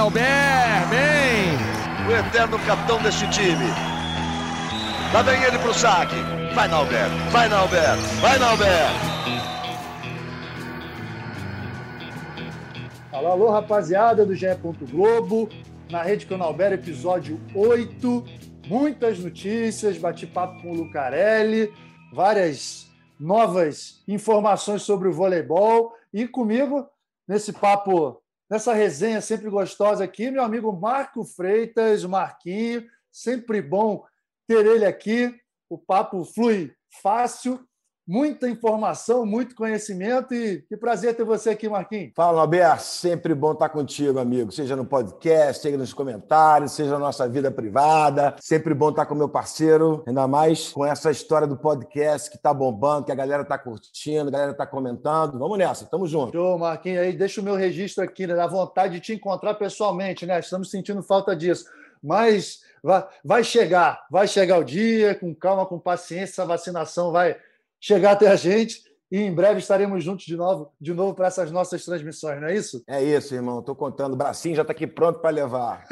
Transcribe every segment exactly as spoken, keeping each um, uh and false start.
perna, Albert, bem! O eterno capitão deste time. Lá vem ele pro saque. Vai na Albert, vai na Albert, vai na Albert! Alô, alô, rapaziada do G E. Globo, na Rede Canalbera, episódio oito. Muitas notícias, bate-papo com o Lucarelli, várias novas informações sobre o voleibol. E comigo, nesse papo, nessa resenha sempre gostosa aqui, meu amigo Marco Freitas, Marquinho. Sempre bom ter ele aqui. O papo flui fácil. Muita informação, muito conhecimento e que prazer ter você aqui, Marquinhos. Fala, Albert, sempre bom estar contigo, amigo. Seja no podcast, seja nos comentários, seja na nossa vida privada. Sempre bom estar com meu parceiro, ainda mais com essa história do podcast que tá bombando, que a galera tá curtindo, a galera tá comentando. Vamos nessa, tamo junto. Show, Marquinhos. Aí deixa o meu registro aqui, né? Da vontade de te encontrar pessoalmente, né? Estamos sentindo falta disso. Mas vai, vai chegar, vai chegar o dia, com calma, com paciência, a vacinação vai chegar até a gente e em breve estaremos juntos de novo, de novo para essas nossas transmissões, não é isso? É isso, irmão. Estou contando. O bracinho já está aqui pronto para levar.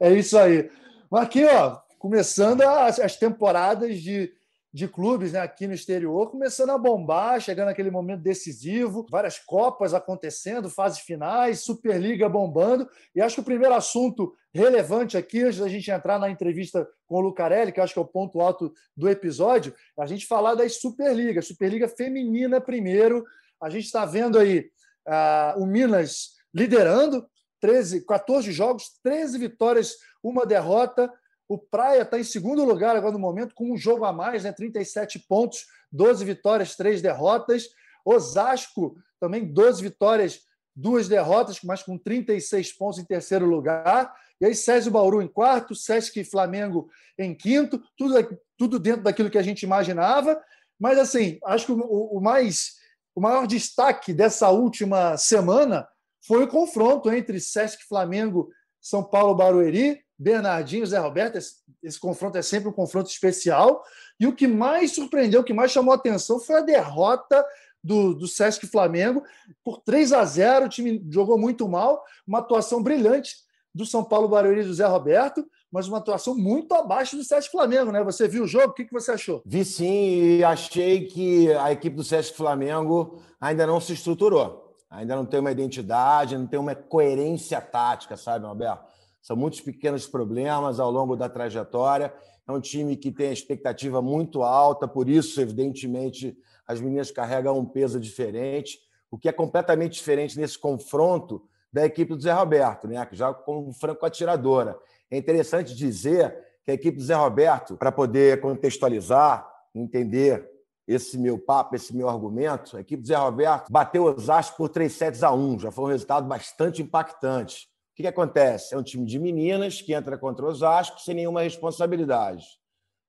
É isso aí. Marquinhos, ó, começando as, as temporadas de, de clubes, né, aqui no exterior, começando a bombar, chegando naquele momento decisivo, várias Copas acontecendo, fases finais, Superliga bombando. E acho que o primeiro assunto relevante aqui, antes da gente entrar na entrevista com o Lucarelli, que eu acho que é o ponto alto do episódio, a gente falar das Superligas, Superliga feminina primeiro. A gente está vendo aí uh, o Minas liderando, treze, quatorze jogos, treze vitórias, uma derrota. O Praia está em segundo lugar agora no momento, com um jogo a mais, né? trinta e sete pontos, doze vitórias, três derrotas. Osasco também doze vitórias, duas derrotas, mas com trinta e seis pontos em terceiro lugar. E aí, Sesc Bauru em quarto, Sesc Flamengo em quinto, tudo, tudo dentro daquilo que a gente imaginava. Mas, assim, acho que o, o, mais, o maior destaque dessa última semana foi o confronto entre Sesc Flamengo, São Paulo Barueri, Bernardinho e Zé Roberto. Esse, esse confronto é sempre um confronto especial. E o que mais surpreendeu, o que mais chamou a atenção foi a derrota Do, do Sesc Flamengo, por três a zero, o time jogou muito mal, uma atuação brilhante do São Paulo Barueri e do Zé Roberto, mas uma atuação muito abaixo do Sesc Flamengo, né? Você viu o jogo? O que você achou? Vi sim, e achei que a equipe do Sesc Flamengo ainda não se estruturou, ainda não tem uma identidade, não tem uma coerência tática, sabe, Alberto? São muitos pequenos problemas ao longo da trajetória. É um time que tem a expectativa muito alta, por isso, evidentemente, as meninas carregam um peso diferente, o que é completamente diferente nesse confronto da equipe do Zé Roberto, né? Que joga como franco atiradora. É interessante dizer que a equipe do Zé Roberto, para poder contextualizar, entender esse meu papo, esse meu argumento, a equipe do Zé Roberto bateu Osasco por três sets a um, já foi um resultado bastante impactante. O que, que acontece? É um time de meninas que entra contra Osasco sem nenhuma responsabilidade.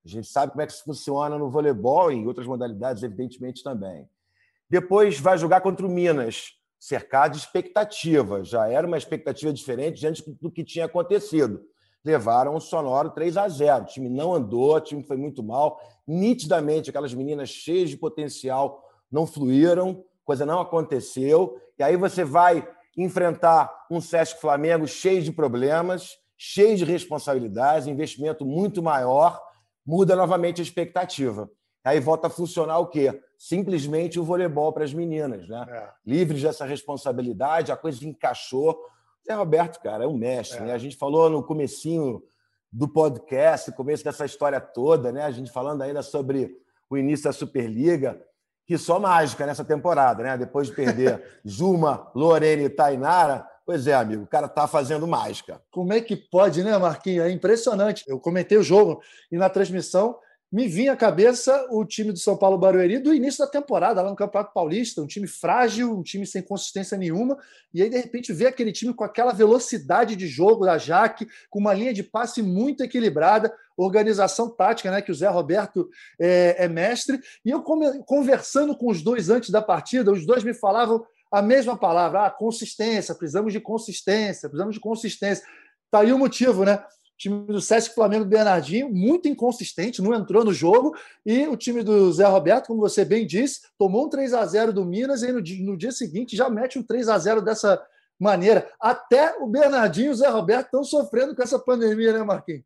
A gente sabe como é que isso funciona no voleibol e em outras modalidades, evidentemente, também. Depois vai jogar contra o Minas, cercado de expectativa. Já era uma expectativa diferente diante do que tinha acontecido. Levaram um sonoro três a zero. O time não andou, o time foi muito mal. Nitidamente, aquelas meninas cheias de potencial não fluíram, coisa não aconteceu. E aí você vai enfrentar um Sesc Flamengo cheio de problemas, cheio de responsabilidades, investimento muito maior. Muda novamente a expectativa. Aí volta a funcionar o quê? Simplesmente o voleibol para as meninas, né? É. Livres dessa responsabilidade, a coisa encaixou. Zé Roberto, cara, é um mestre, é. né? A gente falou no comecinho do podcast, no começo dessa história toda, né? A gente falando ainda sobre o início da Superliga, que só mágica nessa temporada, né? Depois de perder Juma, Lorena e Tainara. Pois é, amigo, o cara tá fazendo mágica. Como é que pode, né, Marquinhos? É impressionante. Eu comentei o jogo e na transmissão me vinha à cabeça o time do São Paulo Barueri do início da temporada, lá no Campeonato Paulista, um time frágil, um time sem consistência nenhuma, e aí, de repente, vê aquele time com aquela velocidade de jogo da Jaque, com uma linha de passe muito equilibrada, organização tática, né, que o Zé Roberto é, é mestre, e eu conversando com os dois antes da partida, os dois me falavam a mesma palavra, ah, consistência, precisamos de consistência, precisamos de consistência. Está aí o motivo, né? O time do Sesc Flamengo do Bernardinho, muito inconsistente, não entrou no jogo, e o time do Zé Roberto, como você bem disse, tomou um três a zero do Minas, e no dia, no dia seguinte já mete um três a zero dessa, maneira. Até o Bernardinho e o Zé Roberto estão sofrendo com essa pandemia, né, Marquinhos?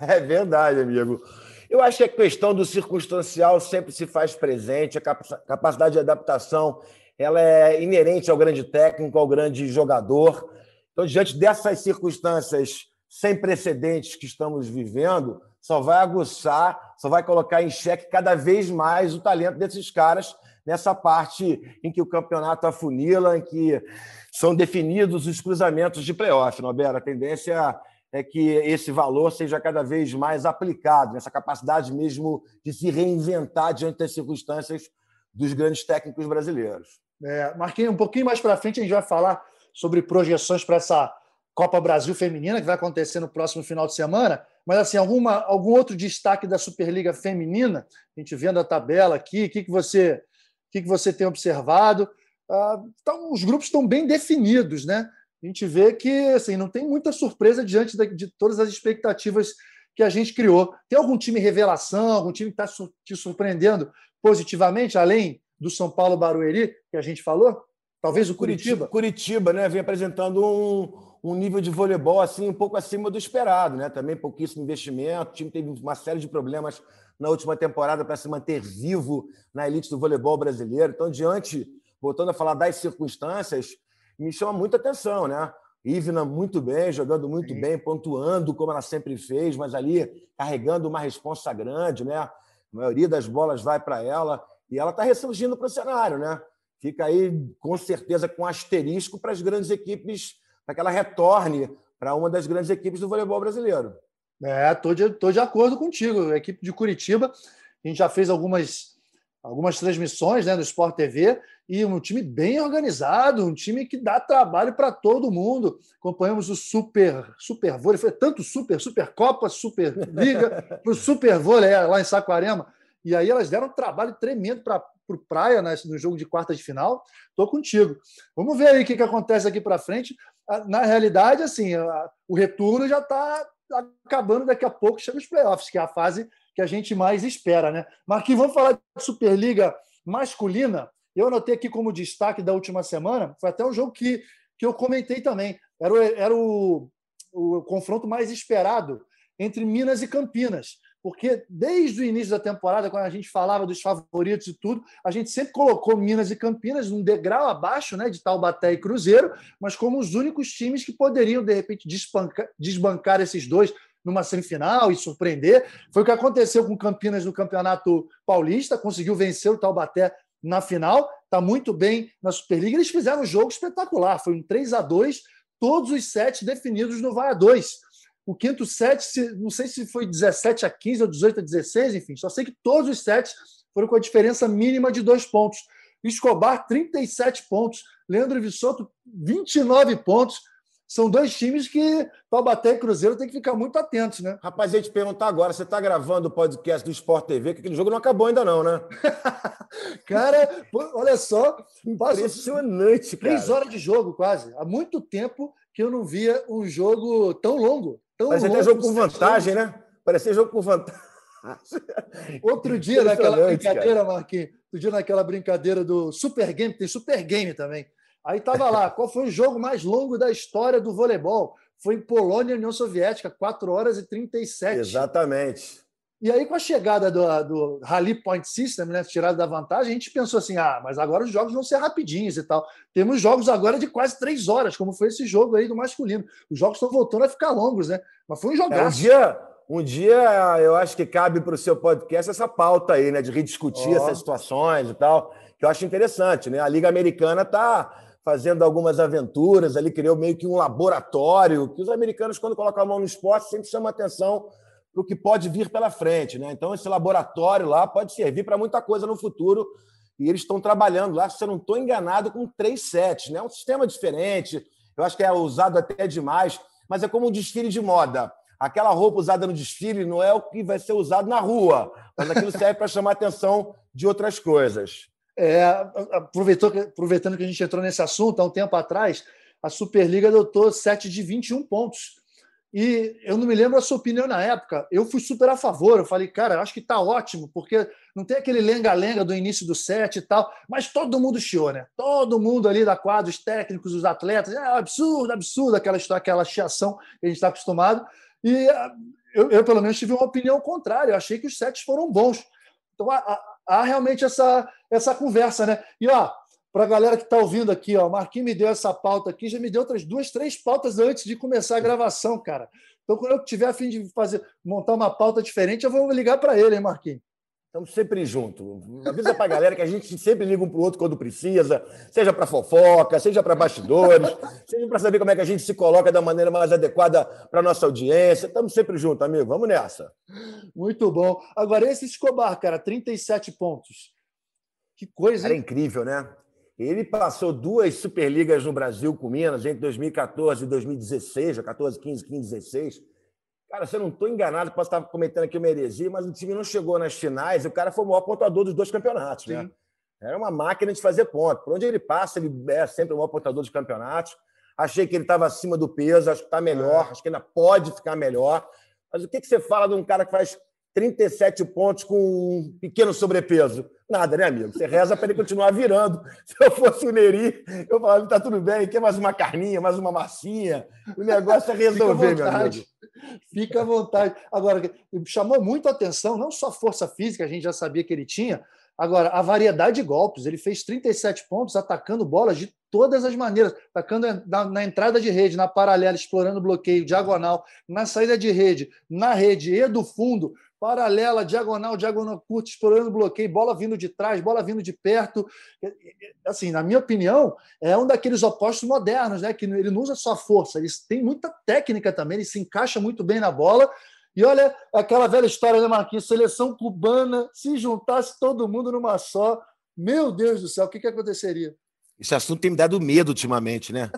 É verdade, amigo. Eu acho que a questão do circunstancial sempre se faz presente, a capacidade de adaptação ela é inerente ao grande técnico, ao grande jogador. Então, diante dessas circunstâncias sem precedentes que estamos vivendo, só vai aguçar, só vai colocar em xeque cada vez mais o talento desses caras nessa parte em que o campeonato afunila, em que são definidos os cruzamentos de playoff, Nobera. A tendência é que esse valor seja cada vez mais aplicado, nessa capacidade mesmo de se reinventar diante das circunstâncias dos grandes técnicos brasileiros. É, Marquinhos, um pouquinho mais para frente a gente vai falar sobre projeções para essa Copa Brasil Feminina, que vai acontecer no próximo final de semana. Mas, assim, alguma, algum outro destaque da Superliga Feminina? A gente vendo a tabela aqui, o que, que, você, que, que você tem observado? Ah, então, os grupos estão bem definidos, né? A gente vê que assim, não tem muita surpresa diante de, de todas as expectativas que a gente criou. Tem algum time revelação, algum time que está su- te surpreendendo positivamente, além do São Paulo Barueri, que a gente falou? Talvez o Curitiba. Curitiba, né? Vem apresentando um... um nível de voleibol assim, um pouco acima do esperado, né? Também pouquíssimo investimento, o time teve uma série de problemas na última temporada para se manter vivo na elite do voleibol brasileiro. Então, diante, voltando a falar das circunstâncias, me chama muita atenção, né? Ivna muito bem, jogando muito Sim. bem, pontuando como ela sempre fez, mas ali carregando uma responsa grande, né? A maioria das bolas vai para ela e ela está ressurgindo para o cenário, né? Fica aí, com certeza, com asterisco para as grandes equipes, para que ela retorne para uma das grandes equipes do voleibol brasileiro. É, estou de, de acordo contigo. A equipe de Curitiba, a gente já fez algumas, algumas transmissões, né, no Sport T V, e um time bem organizado, um time que dá trabalho para todo mundo. Acompanhamos o Super, super Vôlei, foi tanto Super, Super Copa, Superliga, para o Super Vôlei lá em Saquarema. E aí elas deram um trabalho tremendo para para o Praia, né, no jogo de quarta de final. Estou contigo. Vamos ver aí o que, que acontece aqui para frente. Na realidade, assim, a, o retorno já está acabando, daqui a pouco chega os playoffs, que é a fase que a gente mais espera, né? Marquinhos, vamos falar de Superliga masculina. Eu anotei aqui como destaque da última semana, foi até um jogo que, que eu comentei também. Era, o, era o, o confronto mais esperado entre Minas e Campinas. Porque desde o início da temporada, quando a gente falava dos favoritos e tudo, a gente sempre colocou Minas e Campinas num degrau abaixo, né, de Taubaté e Cruzeiro, mas como os únicos times que poderiam, de repente, desbancar, desbancar esses dois numa semifinal e surpreender. Foi o que aconteceu com Campinas no Campeonato Paulista, conseguiu vencer o Taubaté na final, está muito bem na Superliga. Eles fizeram um jogo espetacular, foi um três a dois, todos os sete definidos no vai a dois. O quinto set, não sei se foi dezessete a quinze ou dezoito a dezesseis, enfim, só sei que todos os sets foram com a diferença mínima de dois pontos. Escobar, trinta e sete pontos. Leandro Vissoto, vinte e nove pontos. São dois times que Taubaté e Cruzeiro tem que ficar muito atentos, né? Rapaz, eu ia te perguntar agora, você está gravando o podcast do Sport T V, que aquele jogo não acabou ainda não, né? Cara, olha só. Impressionante, cara. Três horas de jogo, quase. Há muito tempo que eu não via um jogo tão longo. Tão Parece até jogo com vantagem, né? Parecia jogo com vantagem. Outro dia naquela brincadeira, cara. Marquinhos, outro dia naquela brincadeira do Super Game, tem Super Game também. Aí estava lá, qual foi o jogo mais longo da história do voleibol? Foi em Polônia, União Soviética, quatro horas e trinta e sete. Exatamente. E aí, com a chegada do, do Rally Point System, né, tirado da vantagem, a gente pensou assim, ah, mas agora os jogos vão ser rapidinhos e tal. Temos jogos agora de quase três horas, como foi esse jogo aí do masculino. Os jogos estão voltando a ficar longos, né? Mas foi um jogaço. É, um dia, um dia eu acho que cabe para o seu podcast essa pauta aí, né, de rediscutir oh. essas situações e tal, que eu acho interessante, né? A Liga Americana está fazendo algumas aventuras ali, criou meio que um laboratório, que os americanos, quando colocam a mão no esporte, sempre chamam a atenção para o que pode vir pela frente, né? Então, esse laboratório lá pode servir para muita coisa no futuro, e eles estão trabalhando lá, se eu não estou enganado, com três sets, né? É um sistema diferente, eu acho que é usado até demais, mas é como um desfile de moda. Aquela roupa usada no desfile não é o que vai ser usado na rua, mas aquilo serve para chamar a atenção de outras coisas. É, aproveitando que a gente entrou nesse assunto, há um tempo atrás, a Superliga adotou sete de vinte e um pontos. E eu não me lembro a sua opinião na época. Eu fui super a favor. Eu falei, cara, acho que tá ótimo, porque não tem aquele lenga-lenga do início do set e tal. Mas todo mundo chiou, né? Todo mundo ali da quadra, os técnicos, os atletas. É absurdo, absurdo, aquela, aquela chiação que a gente está acostumado. E eu, eu, pelo menos, tive uma opinião contrária. Eu achei que os sets foram bons. Então, há, há realmente essa, essa conversa, né? E, ó, para a galera que está ouvindo aqui, ó, o Marquinhos me deu essa pauta aqui, já me deu outras duas, três pautas antes de começar a gravação, cara. Então, quando eu tiver a fim de fazer, montar uma pauta diferente, eu vou ligar para ele, hein, Marquinhos? Estamos sempre juntos. Avisa para a galera que a gente sempre liga um para o outro quando precisa, seja para fofoca, seja para bastidores, seja para saber como é que a gente se coloca da maneira mais adequada para a nossa audiência. Estamos sempre juntos, amigo. Vamos nessa. Muito bom. Agora, esse Escobar, cara, trinta e sete pontos. Que coisa, era incrível, né? Ele passou duas Superligas no Brasil com o Minas, entre dois mil e quatorze e dois mil e dezesseis, quatorze, quinze, quinze, dezesseis. Cara, se eu não estou enganado, posso estar cometendo aqui uma heresia, mas o time não chegou nas finais e o cara foi o maior pontuador dos dois campeonatos, né? Sim. Era uma máquina de fazer ponto. Por onde ele passa, ele é sempre o maior pontuador dos campeonatos. Achei que ele estava acima do peso, acho que está melhor, ah. acho que ainda pode ficar melhor. Mas o que, que você fala de um cara que faz trinta e sete pontos com um pequeno sobrepeso? Nada, né, amigo? Você reza para ele continuar virando. Se eu fosse o Neri, eu falava, tá tudo bem, quer mais uma carninha, mais uma massinha? O negócio é resolver, meu amigo. Fica à vontade. Agora, chamou muito a atenção, não só a força física, a gente já sabia que ele tinha, agora, a variedade de golpes. Ele fez trinta e sete pontos atacando bolas de todas as maneiras, atacando na, na entrada de rede, na paralela, explorando bloqueio, diagonal, na saída de rede, na rede e do fundo, paralela, diagonal, diagonal curta, explorando bloqueio, bola vindo de trás, bola vindo de perto. Assim, na minha opinião, é um daqueles opostos modernos, né? Que ele não usa só força, ele tem muita técnica também, ele se encaixa muito bem na bola. E olha aquela velha história, né, Marquinhos? Seleção cubana, se juntasse todo mundo numa só, meu Deus do céu, o que, que aconteceria? Esse assunto tem me dado medo ultimamente, né?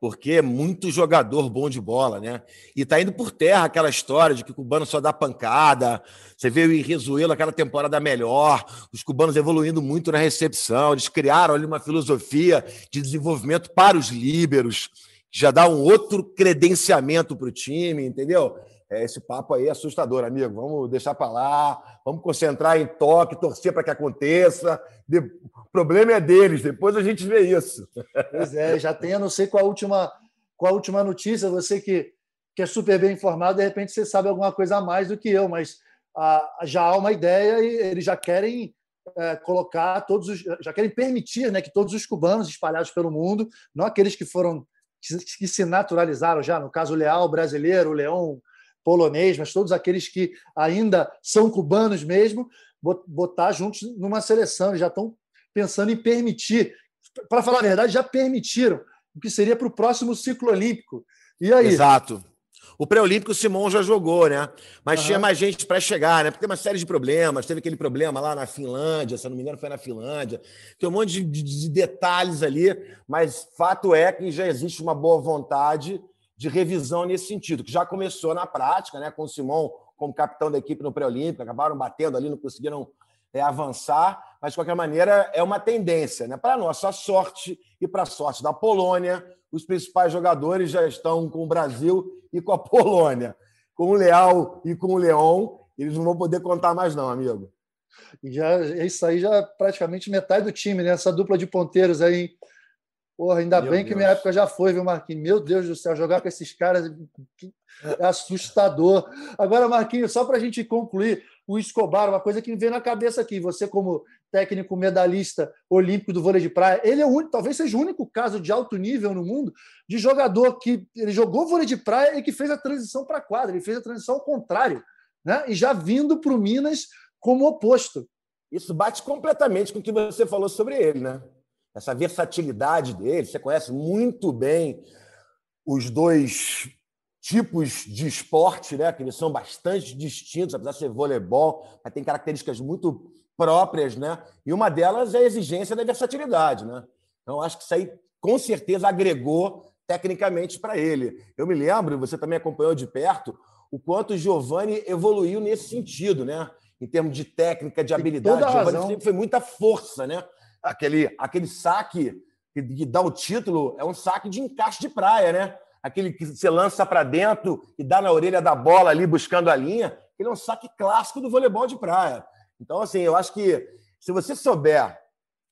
Porque é muito jogador bom de bola, né? E tá indo por terra aquela história de que o cubano só dá pancada. Você vê o Irrezuelo, aquela temporada melhor, os cubanos evoluindo muito na recepção, eles criaram ali uma filosofia de desenvolvimento para os líberos, que já dá um outro credenciamento para o time, entendeu? É, esse papo aí é assustador, amigo. Vamos deixar para lá, vamos concentrar em toque, torcer para que aconteça. De... O problema é deles, depois a gente vê isso. Pois é, já tem, eu não sei qual a última, qual a última notícia, você que, que é super bem informado, de repente você sabe alguma coisa a mais do que eu, mas ah, já há uma ideia e eles já querem é, colocar todos os... Já querem permitir, né, que todos os cubanos espalhados pelo mundo, não aqueles que foram... que, que se naturalizaram já, no caso o Leal brasileiro, o Leão polonês, mas todos aqueles que ainda são cubanos mesmo, botar juntos numa seleção. Eles já estão pensando em permitir. Para falar a verdade, já permitiram o que seria para o próximo ciclo olímpico. E aí? Exato. O pré-olímpico o Simão já jogou, né? Mas uhum. tinha mais gente para chegar, né? Porque tem uma série de problemas. Teve aquele problema lá na Finlândia, se eu não me engano foi na Finlândia. Tem um monte de, de, de detalhes ali, mas fato é que já existe uma boa vontade de revisão nesse sentido, que já começou na prática, né, com o Simão como capitão da equipe no pré-olímpico, acabaram batendo ali, não conseguiram é, avançar, mas, de qualquer maneira, é uma tendência. Né? Para a nossa sorte e para a sorte da Polônia, os principais jogadores já estão com o Brasil e com a Polônia. Com o Leal e com o Leão, eles não vão poder contar mais não, amigo. E já, isso aí já é praticamente metade do time, né? Essa dupla de ponteiros aí, porra, ainda meu bem Deus. Que minha época já foi, viu, Marquinhos? Meu Deus do céu, jogar com esses caras é assustador. Agora, Marquinhos, só para a gente concluir, o Escobar, uma coisa que me veio na cabeça aqui, você como técnico medalhista olímpico do vôlei de praia, ele é o único, talvez seja o único caso de alto nível no mundo de jogador que ele jogou vôlei de praia e que fez a transição para a quadra, ele fez a transição ao contrário, né? E já vindo para o Minas como oposto. Isso bate completamente com o que você falou sobre ele, né? Essa versatilidade dele, você conhece muito bem os dois tipos de esporte, né? Que eles são bastante distintos, apesar de ser voleibol, mas tem características muito próprias, né? E uma delas é a exigência da versatilidade, né? Então, acho que isso aí, com certeza, agregou tecnicamente para ele. Eu me lembro, você também acompanhou de perto, o quanto o Giovani evoluiu nesse sentido, né? Em termos de técnica, de habilidade. Toda a razão. O Giovani sempre foi muita força, né? Aquele, aquele saque que dá o título é um saque de encaixe de praia, né? aquele que você lança para dentro e dá na orelha da bola ali buscando a linha, ele é um saque clássico do voleibol de praia. Então, assim, eu acho que se você souber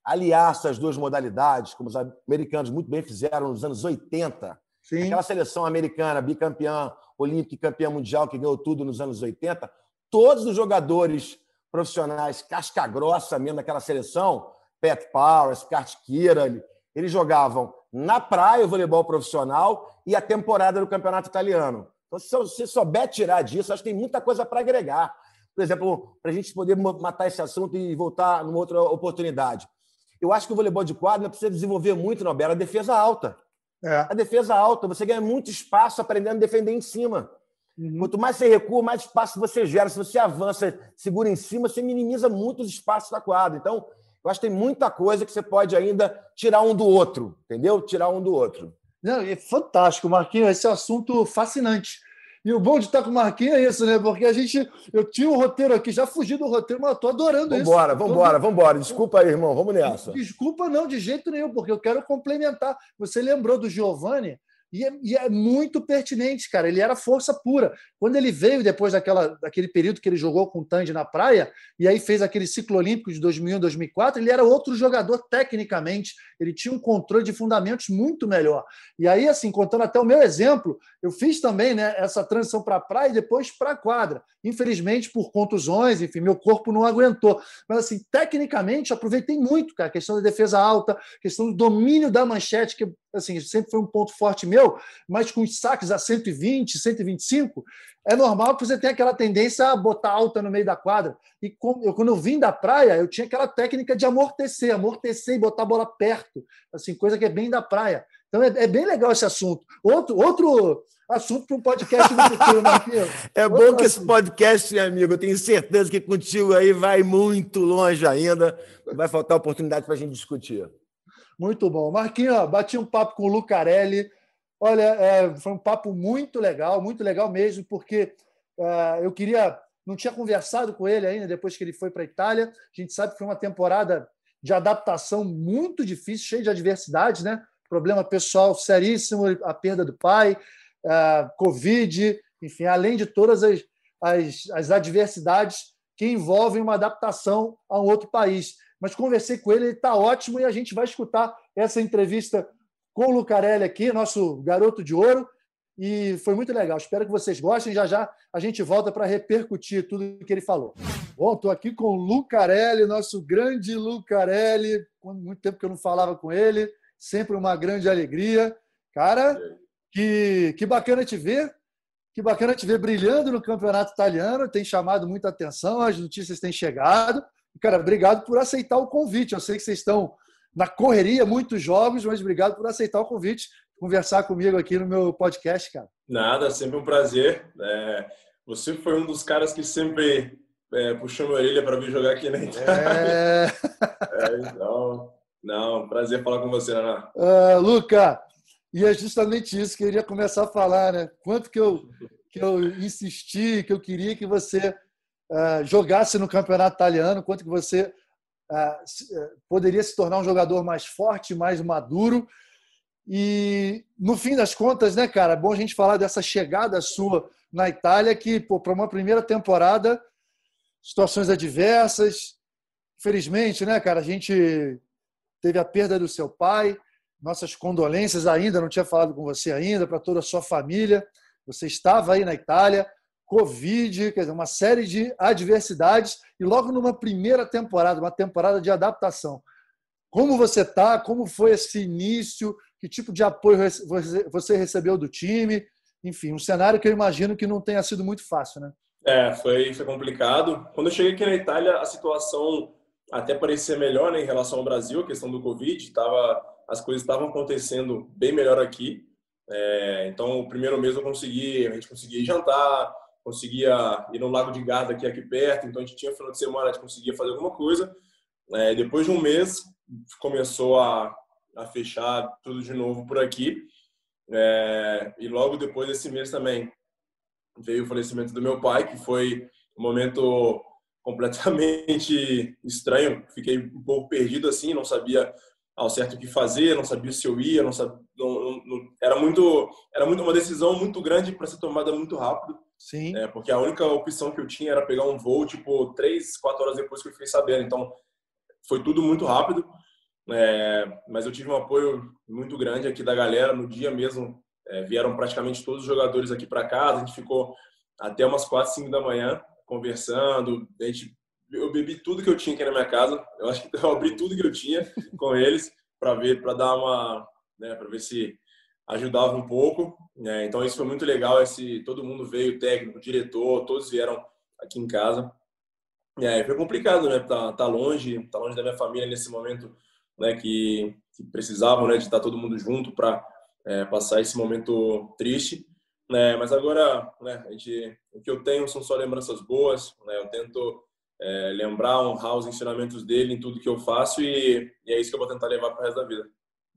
aliar essas duas modalidades, como os americanos muito bem fizeram nos anos oitenta, sim, aquela seleção americana, bicampeã olímpica e campeã mundial que ganhou tudo nos anos oitenta, todos os jogadores profissionais casca grossa mesmo daquela seleção, Pat Powers, Kurt Kiran, eles jogavam na praia o voleibol profissional e a temporada do Campeonato Italiano. Então, se você souber tirar disso, acho que tem muita coisa para agregar. Por exemplo, para a gente poder matar esse assunto e voltar numa outra oportunidade. Eu acho que o voleibol de quadra precisa desenvolver muito, Nobela, a defesa alta. É. A defesa alta, você ganha muito espaço aprendendo a defender em cima. Uhum. Quanto mais você recua, mais espaço você gera. Se você avança, segura em cima, você minimiza muito os espaços da quadra. Então, eu acho que tem muita coisa que você pode ainda tirar um do outro, entendeu? Tirar um do outro. Não, é fantástico, Marquinhos. Esse é um assunto fascinante. E o bom de estar com o Marquinhos é isso, né? Porque a gente... Eu tinha um roteiro aqui, já fugi do roteiro, mas eu estou adorando isso. Vambora, vambora, vambora. Desculpa aí, irmão. Vamos nessa. Desculpa não, de jeito nenhum, porque eu quero complementar. Você lembrou do Giovanni? E é, e é muito pertinente, cara. Ele era força pura. Quando ele veio, depois daquela, daquele período que ele jogou com o Tandy na praia, e aí fez aquele ciclo olímpico de dois mil e um, dois mil e quatro, ele era outro jogador tecnicamente. Ele tinha um controle de fundamentos muito melhor. E aí, assim, contando até o meu exemplo, eu fiz também, né, essa transição para a praia e depois para a quadra. Infelizmente, por contusões, enfim, meu corpo não aguentou. Mas, assim, tecnicamente, aproveitei muito, cara. A questão da defesa alta, a questão do domínio da manchete, que assim, sempre foi um ponto forte meu, mas com os saques a cento e vinte, cento e vinte e cinco, é normal que você tenha aquela tendência a botar alta no meio da quadra. E quando eu vim da praia, eu tinha aquela técnica de amortecer, amortecer e botar a bola perto, assim, coisa que é bem da praia. Então, é, é bem legal esse assunto. Outro, outro assunto para um podcast no futuro, Marquinhos. É outro bom que assunto. Esse podcast, meu amigo, eu tenho certeza que contigo aí vai muito longe ainda. Vai faltar oportunidade para a gente discutir. Muito bom. Marquinhos, ó, bati um papo com o Lucarelli. Olha, é, foi um papo muito legal, muito legal mesmo, porque uh, eu queria... Não tinha conversado com ele ainda, depois que ele foi para a Itália. A gente sabe que foi uma temporada de adaptação muito difícil, cheia de adversidades, né? Problema pessoal seríssimo, a perda do pai, uh, Covid, enfim, além de todas as, as, as adversidades que envolvem uma adaptação a um outro país. Mas conversei com ele, ele está ótimo, e a gente vai escutar essa entrevista com o Lucarelli aqui, nosso garoto de ouro, e foi muito legal. Espero que vocês gostem. Já já a gente volta para repercutir tudo o que ele falou. Bom, estou aqui com o Lucarelli, nosso grande Lucarelli. Há muito tempo que eu não falava com ele, sempre uma grande alegria. Cara, que, que bacana te ver. Que bacana te ver brilhando no campeonato italiano. Tem chamado muita atenção, as notícias têm chegado. Cara, obrigado por aceitar o convite. Eu sei que vocês estão na correria, muitos jogos, mas obrigado por aceitar o convite, conversar comigo aqui no meu podcast, cara. Nada, sempre um prazer. É, você foi um dos caras que sempre é, puxou minha orelha para vir jogar aqui na Itália. É... é, então, não, prazer falar com você, Naná. Uh, Luca, e é justamente isso que eu iria começar a falar, né? Quanto que eu, que eu insisti, que eu queria que você... Uh, jogasse no campeonato italiano, quanto que você uh, se, uh, poderia se tornar um jogador mais forte, mais maduro. E, no fim das contas, né, cara, é bom a gente falar dessa chegada sua na Itália, que, para uma primeira temporada, situações adversas. Infelizmente, né, cara, a gente teve a perda do seu pai, nossas condolências ainda, não tinha falado com você ainda, para toda a sua família. Você estava aí na Itália. Covid, quer dizer, uma série de adversidades e logo numa primeira temporada, uma temporada de adaptação. Como você está? Como foi esse início? Que tipo de apoio você recebeu do time? Enfim, um cenário que eu imagino que não tenha sido muito fácil, né? É, foi, foi complicado. Quando eu cheguei aqui na Itália, a situação até parecia melhor, né, em relação ao Brasil, a questão do Covid, tava, as coisas estavam acontecendo bem melhor aqui. É, então, o primeiro mês eu consegui, a gente conseguia jantar, conseguia ir no Lago de Garda, que é aqui perto, então a gente tinha final de semana, a gente conseguia fazer alguma coisa. É, depois de um mês, começou a, a fechar tudo de novo por aqui. É, e logo depois desse mês também veio o falecimento do meu pai, que foi um momento completamente estranho. Fiquei um pouco perdido, assim, não sabia ao certo o que fazer, não sabia se eu ia, não sabia, não, não, era muito, era muito uma decisão muito grande para ser tomada muito rápido. Sim. É, porque a única opção que eu tinha era pegar um voo tipo três, quatro horas depois que eu fiquei sabendo. Então foi tudo muito rápido. É, mas eu tive um apoio muito grande aqui da galera. No dia mesmo, é, vieram praticamente todos os jogadores aqui para casa. A gente ficou até umas quatro, cinco da manhã conversando. A gente, eu bebi tudo que eu tinha aqui na minha casa. Eu acho que eu abri tudo que eu tinha com eles para ver, para dar uma, né, para ver se ajudava um pouco. É, então isso foi muito legal. Esse, todo mundo veio, técnico, diretor, todos vieram aqui em casa. É, foi complicado, né? Tá, tá longe, tá longe da minha família nesse momento. Né, que, que precisavam, né, de estar todo mundo junto para é, passar esse momento triste, né, mas agora, né, a gente, o que eu tenho são só lembranças boas, né, eu tento é, lembrar, honrar os ensinamentos dele em tudo que eu faço e, e é isso que eu vou tentar levar para o resto da vida.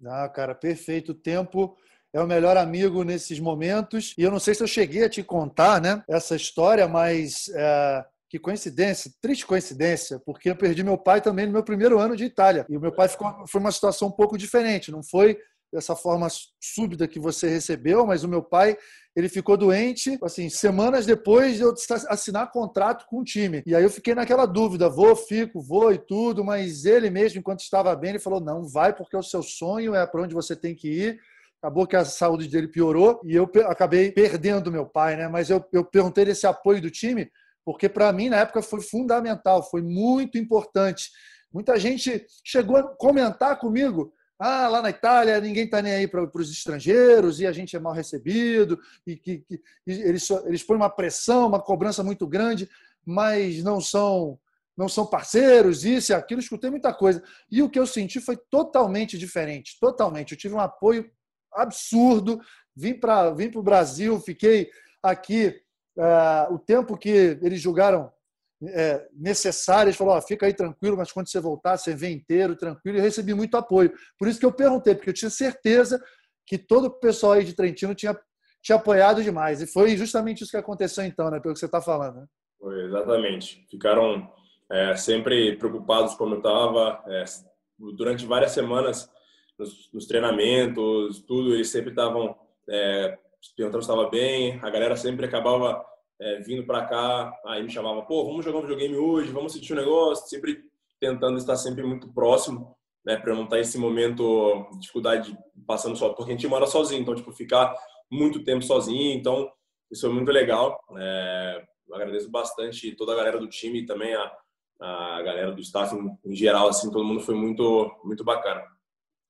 Ah, cara, perfeito. O tempo é o melhor amigo nesses momentos e eu não sei se eu cheguei a te contar, né, essa história, mas... É... Que coincidência, triste coincidência, porque eu perdi meu pai também no meu primeiro ano de Itália. E o meu pai ficou, foi uma situação um pouco diferente, não foi dessa forma súbita que você recebeu, mas o meu pai, ele ficou doente, assim, semanas depois de eu assinar contrato com o time. E aí eu fiquei naquela dúvida, vou, fico, vou e tudo, mas ele mesmo, enquanto estava bem, ele falou, não, vai porque é o seu sonho, é para onde você tem que ir. Acabou que a saúde dele piorou e eu acabei perdendo meu pai, né? Mas eu, eu perguntei desse apoio do time, porque para mim, na época, foi fundamental, foi muito importante. Muita gente chegou a comentar comigo, ah, lá na Itália ninguém está nem aí para os estrangeiros e a gente é mal recebido, e que, que e eles, eles põem uma pressão, uma cobrança muito grande, mas não são, não são parceiros, isso e aquilo, escutei muita coisa. E o que eu senti foi totalmente diferente, totalmente. Eu tive um apoio absurdo, vim para vim para o Brasil, fiquei aqui... Uh, o tempo que eles julgaram é, necessário, eles falaram, oh, fica aí tranquilo, mas quando você voltar, você vem inteiro, tranquilo, e eu recebi muito apoio. Por isso que eu perguntei, porque eu tinha certeza que todo o pessoal aí de Trentino tinha te apoiado demais. E foi justamente isso que aconteceu então, né, pelo que você está falando. Né? Foi, exatamente. Ficaram é, sempre preocupados como eu estava. É, durante várias semanas, nos, nos treinamentos, tudo, eles sempre estavam... É, perguntando se estava bem, a galera sempre acabava é, vindo para cá, aí me chamava, pô, vamos jogar um videogame hoje, vamos assistir um negócio, sempre tentando estar sempre muito próximo, né, para não estar esse momento de dificuldade passando só, porque a gente mora sozinho, então, tipo, ficar muito tempo sozinho, então, isso foi muito legal, é, eu agradeço bastante toda a galera do time e também a, a galera do staff em, em geral, assim, todo mundo foi muito, muito bacana.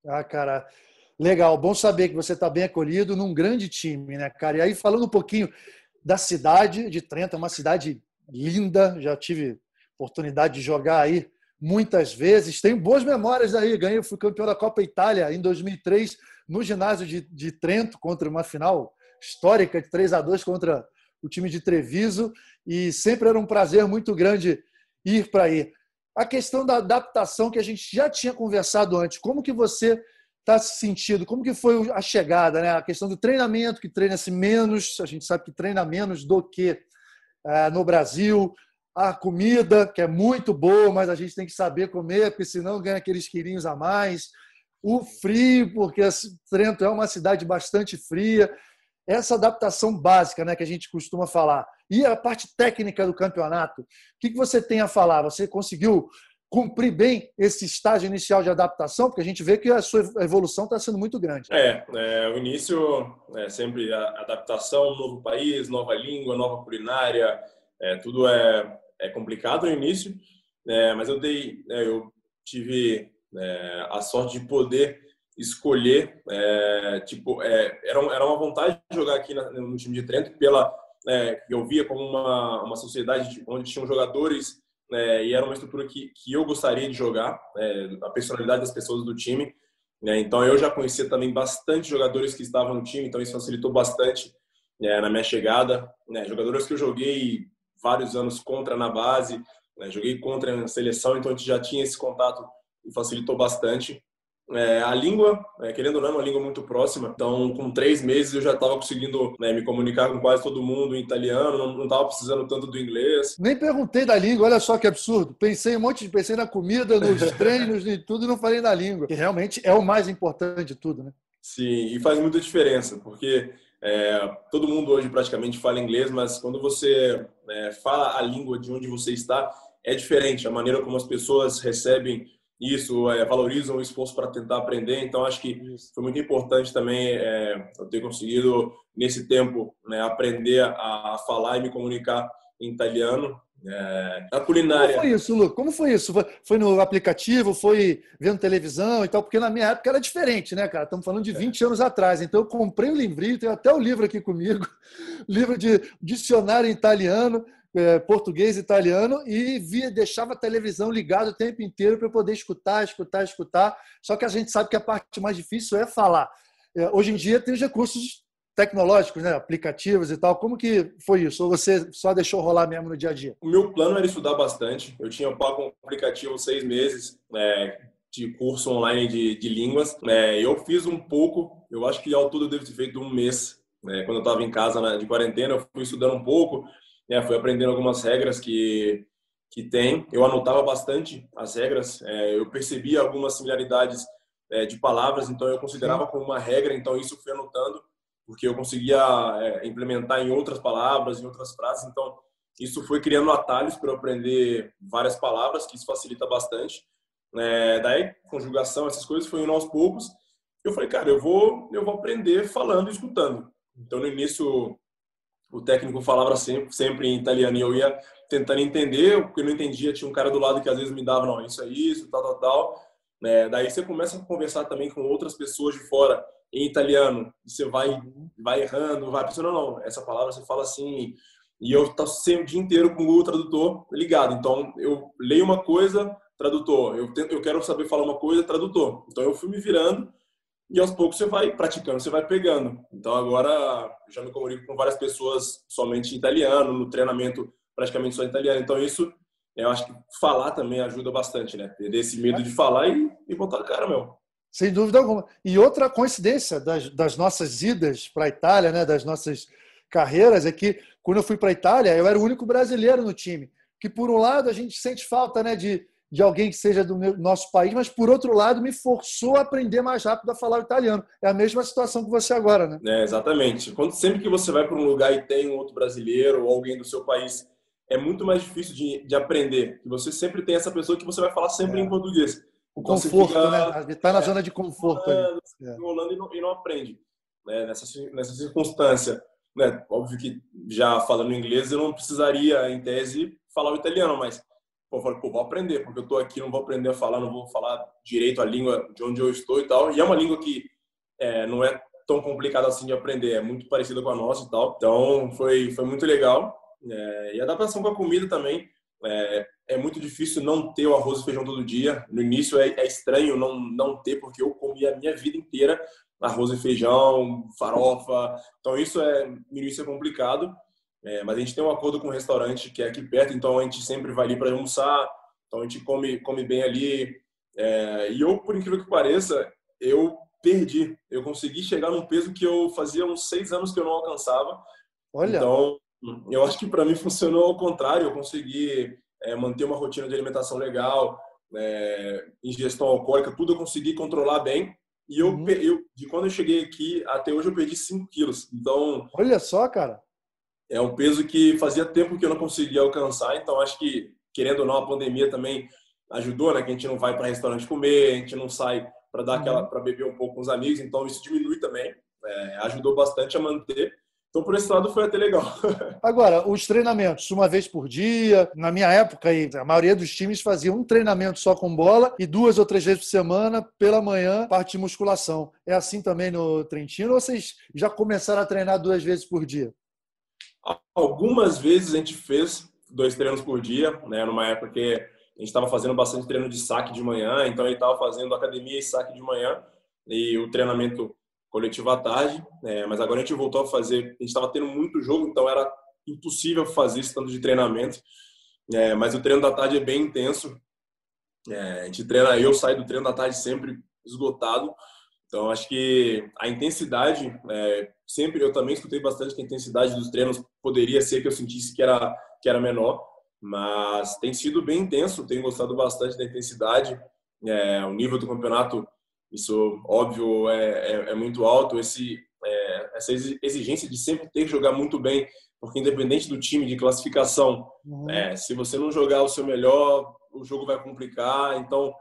Ah, cara... Legal, bom saber que você está bem acolhido num grande time, né, cara? E aí, falando um pouquinho da cidade de Trento, é uma cidade linda, já tive oportunidade de jogar aí muitas vezes, tenho boas memórias aí, ganhei, fui campeão da Copa Itália em dois mil e três, no ginásio de, de Trento, contra uma final histórica de três a dois contra o time de Treviso, e sempre era um prazer muito grande ir para aí. A questão da adaptação que a gente já tinha conversado antes, como que você... Tá se sentindo? Como que foi a chegada, né? A questão do treinamento, que treina-se menos, a gente sabe que treina menos do que é, no Brasil. A comida, que é muito boa, mas a gente tem que saber comer, porque senão ganha aqueles quilinhos a mais. O frio, porque Trento é uma cidade bastante fria. Essa adaptação básica, né, que a gente costuma falar. E a parte técnica do campeonato. O que que você tem a falar? Você conseguiu... cumprir bem esse estágio inicial de adaptação, porque a gente vê que a sua evolução está sendo muito grande. É, é o início é sempre a adaptação, novo país, nova língua, nova culinária, é, tudo é, é complicado no início, é, mas eu dei, é, eu tive é, a sorte de poder escolher, é, tipo, é, era, era uma vontade de jogar aqui na, no time de Trento, pela é, que eu via como uma, uma sociedade onde tinham jogadores É, e era uma estrutura que, que eu gostaria de jogar, é, a personalidade das pessoas do time, né? Então eu já conhecia também bastante jogadores que estavam no time, então isso facilitou bastante é, na minha chegada, né? Jogadores que eu joguei vários anos contra na base, né? Joguei contra na seleção, então a gente já tinha esse contato e facilitou bastante, É, a língua, é, querendo ou não, é uma língua muito próxima. Então, com três meses eu já estava conseguindo, né, me comunicar com quase todo mundo em italiano. Não estava precisando tanto do inglês. Nem perguntei da língua, olha só que absurdo. Pensei um monte de... Pensei na comida, nos treinos, em tudo, e não falei da língua. Que realmente é o mais importante de tudo, né? Sim, e faz muita diferença, porque... É, todo mundo hoje praticamente fala inglês, mas quando você é, fala a língua de onde você está, é diferente. A maneira como as pessoas recebem isso, é, valorizam o esforço para tentar aprender. Então, acho que foi muito importante também é, eu ter conseguido, nesse tempo, né, aprender a, a falar e me comunicar em italiano. É, a culinária... Como foi isso, Lu? Como foi isso? Foi no aplicativo? Foi vendo televisão e tal? Porque na minha época era diferente, né, cara? Estamos falando de vinte é. anos atrás. Então eu comprei um livrinho, tenho até o livro aqui comigo, livro de dicionário italiano, é, português italiano, e via, deixava a televisão ligada o tempo inteiro para eu poder escutar, escutar, escutar. Só que a gente sabe que a parte mais difícil é falar. É, hoje em dia tem os recursos tecnológicos, né? Aplicativos e tal. Como que foi isso? Ou você só deixou rolar mesmo no dia a dia? O meu plano era estudar bastante. Eu tinha pago um aplicativo seis meses é, de curso online de, de línguas. É, eu fiz um pouco. Eu acho que ao todo eu devo ter feito um mês. É, quando eu estava em casa, né, de quarentena, eu fui estudando um pouco. Né, fui aprendendo algumas regras que, que tem. Eu anotava bastante as regras. É, eu percebia algumas similaridades é, de palavras. Então, eu considerava como uma regra. Então, isso eu fui anotando, porque eu conseguia é, implementar em outras palavras, em outras frases. Então, isso foi criando atalhos para eu aprender várias palavras, que isso facilita bastante. É, daí, conjugação, essas coisas, foi indo aos poucos. Eu falei, cara, eu vou, eu vou aprender falando e escutando. Então, no início, o técnico falava sempre, sempre em italiano, e eu ia tentando entender. O que eu não entendia, tinha um cara do lado que às vezes me dava, não, isso é isso, tal, tal, tal. É, daí você começa a conversar também com outras pessoas de fora, em italiano, você vai, vai errando, vai pensando, não, não, essa palavra você fala assim, e eu estou sempre o dia inteiro com o tradutor ligado. Então, eu leio uma coisa, tradutor, eu, tento, eu quero saber falar uma coisa, tradutor. Então, eu fui me virando, e aos poucos você vai praticando, você vai pegando. Então, agora, já me comunico com várias pessoas somente em italiano, no treinamento praticamente só em italiano. Então, isso, eu acho que falar também ajuda bastante, né? Perder esse medo de falar e, e botar a cara, meu. Sem dúvida alguma. E outra coincidência das, das nossas idas para a Itália, né, das nossas carreiras, é que quando eu fui para a Itália, eu era o único brasileiro no time. Que, por um lado, a gente sente falta, né, de, de alguém que seja do meu, nosso país, mas, por outro lado, me forçou a aprender mais rápido a falar o italiano. É a mesma situação que você agora, né? É, exatamente. Quando, sempre que você vai para um lugar e tem um outro brasileiro ou alguém do seu país, é muito mais difícil de, de aprender. Você sempre tem essa pessoa que você vai falar sempre é. em português. O então, conforto, fica, né? Tá na é, zona de conforto ali. É. Enrolando e não, e não aprende, né? Nessa, nessa circunstância, né? Óbvio que já falando inglês eu não precisaria, em tese, falar o italiano, mas pô, eu falei, pô, vou aprender, porque eu tô aqui, não vou aprender a falar, não vou falar direito a língua de onde eu estou e tal. E é uma língua que é, não é tão complicada assim de aprender, é muito parecida com a nossa e tal. Então foi, foi muito legal. É, e a adaptação com a comida também. É, é muito difícil não ter o arroz e feijão todo dia. No início é, é estranho não, não ter, porque eu comi a minha vida inteira arroz e feijão, farofa. Então isso é, no início é complicado. É, mas a gente tem um acordo com um restaurante que é aqui perto, então a gente sempre vai ali para almoçar. Então a gente come, come bem ali. É, e eu, por incrível que pareça, eu perdi. Eu consegui chegar num peso que eu fazia uns seis anos que eu não alcançava. Olha! Então... Eu acho que para mim funcionou ao contrário. Eu consegui é, manter uma rotina de alimentação legal, é, ingestão alcoólica, tudo eu consegui controlar bem. E eu, uhum. eu, de quando eu cheguei aqui até hoje eu perdi cinco quilos. Então, olha só, cara. É um peso que fazia tempo que eu não conseguia alcançar. Então, acho que, querendo ou não, a pandemia também ajudou, né? Que a gente não vai para restaurante comer, a gente não sai para dar uhum. aquela, para beber um pouco com os amigos. Então, isso diminui também. É, ajudou bastante a manter. Então, por esse lado, foi até legal. Agora, os treinamentos, uma vez por dia. Na minha época, a maioria dos times fazia um treinamento só com bola e duas ou três vezes por semana, pela manhã, parte de musculação. É assim também no Trentino? Ou vocês já começaram a treinar duas vezes por dia? Algumas vezes a gente fez dois treinos por dia, né? Numa época que a gente estava fazendo bastante treino de saque de manhã, então ele estava fazendo academia e saque de manhã e o treinamento coletivo à tarde, né? Mas agora a gente voltou a fazer, a gente estava tendo muito jogo, então era impossível fazer esse tanto de treinamento, é, mas o treino da tarde é bem intenso, é, a gente treina, eu saio do treino da tarde sempre esgotado. Então, acho que a intensidade, é, sempre eu também escutei bastante que a intensidade dos treinos poderia ser que eu sentisse que era, que era menor, mas tem sido bem intenso, tenho gostado bastante da intensidade. É, o nível do campeonato, isso óbvio, é, é, é muito alto. Esse, é, essa exigência de sempre ter que jogar muito bem, porque independente do time de classificação, uhum. é, se você não jogar o seu melhor, o jogo vai complicar, então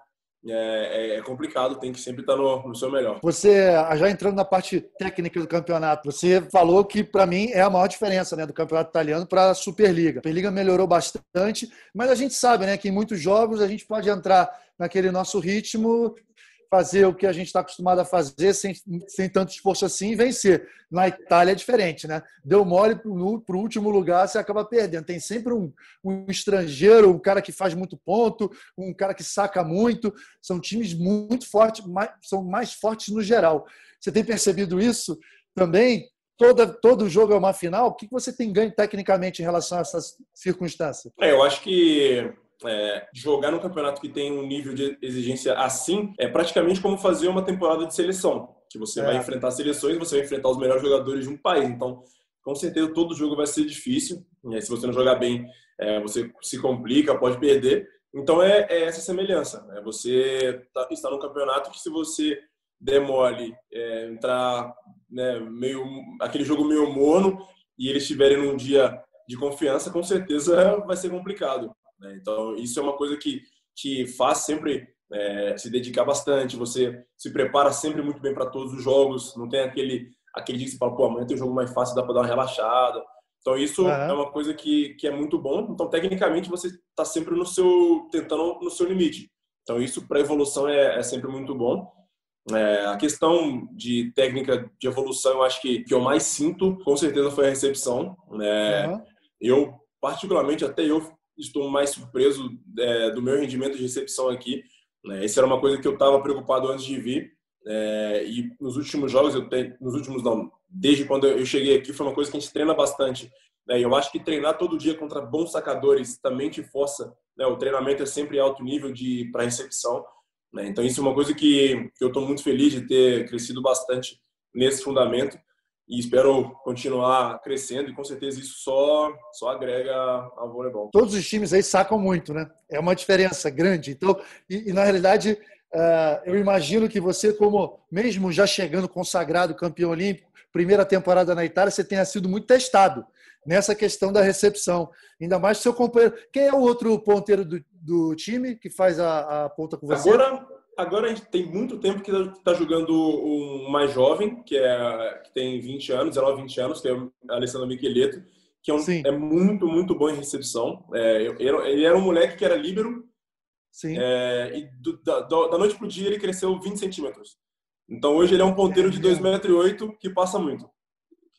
é, é complicado, tem que sempre estar no, no seu melhor. Você, já entrando na parte técnica do campeonato, você falou que para mim é a maior diferença, né, do campeonato italiano para a Superliga. A Superliga melhorou bastante, mas a gente sabe, né, que em muitos jogos a gente pode entrar naquele nosso ritmo, fazer o que a gente está acostumado a fazer sem, sem tanto esforço assim e vencer. Na Itália é diferente, né? Deu mole para o último lugar, você acaba perdendo. Tem sempre um, um estrangeiro, um cara que faz muito ponto, um cara que saca muito. São times muito fortes, mais, são mais fortes no geral. Você tem percebido isso também? Toda, todo jogo é uma final. O que você tem ganho tecnicamente em relação a essa circunstância? É, eu acho que... É, jogar num campeonato que tem um nível de exigência assim é praticamente como fazer uma temporada de seleção, que você é. vai enfrentar seleções, você vai enfrentar os melhores jogadores de um país. Então, com certeza, todo jogo vai ser difícil. E aí, se você não jogar bem, é, você se complica, pode perder. Então, é, é essa semelhança. É você tá, está num campeonato que, se você der mole, é, entrar, né, meio, aquele jogo meio morno, e eles estiverem num dia de confiança, com certeza vai ser complicado. Então, isso é uma coisa que, que faz sempre é, se dedicar bastante. Você se prepara sempre muito bem para todos os jogos. Não tem aquele, aquele dia que você fala, pô, amanhã tem um jogo mais fácil, dá para dar uma relaxada. Então, isso uhum. é uma coisa que, que é muito bom. Então, tecnicamente, você está sempre no seu, tentando no seu limite. Então, isso para evolução é, é sempre muito bom. É, a questão de técnica de evolução, eu acho que, que eu mais sinto, com certeza, foi a recepção. É, uhum. Eu, particularmente, até eu... estou mais surpreso é, do meu rendimento de recepção aqui. Né? Essa era uma coisa que eu estava preocupado antes de vir. É, e nos últimos jogos, eu tenho, nos últimos não, desde quando eu cheguei aqui, foi uma coisa que a gente treina bastante. Né? Eu acho que treinar todo dia contra bons sacadores também te força. Né? O treinamento é sempre alto nível para recepção. Né? Então, isso é uma coisa que, que eu estou muito feliz de ter crescido bastante nesse fundamento. E espero continuar crescendo e, com certeza, isso só, só agrega ao voleibol. Todos os times aí sacam muito, né? É uma diferença grande. Então, e, e na realidade, uh, eu imagino que você, como mesmo já chegando consagrado campeão olímpico, primeira temporada na Itália, você tenha sido muito testado nessa questão da recepção. Ainda mais seu companheiro... Quem é o outro ponteiro do, do time que faz a, a ponta com você? Agora... Agora a gente tem muito tempo que está jogando um mais jovem, que, é, que tem vinte anos, dezenove, vinte anos, que é o Alessandro Micheletto, que é, um, é muito, muito bom em recepção. É, ele era um moleque que era líbero, Sim. É, e do, da, da noite para o dia ele cresceu vinte centímetros. Então hoje ele é um ponteiro de dois metros e oito que passa muito.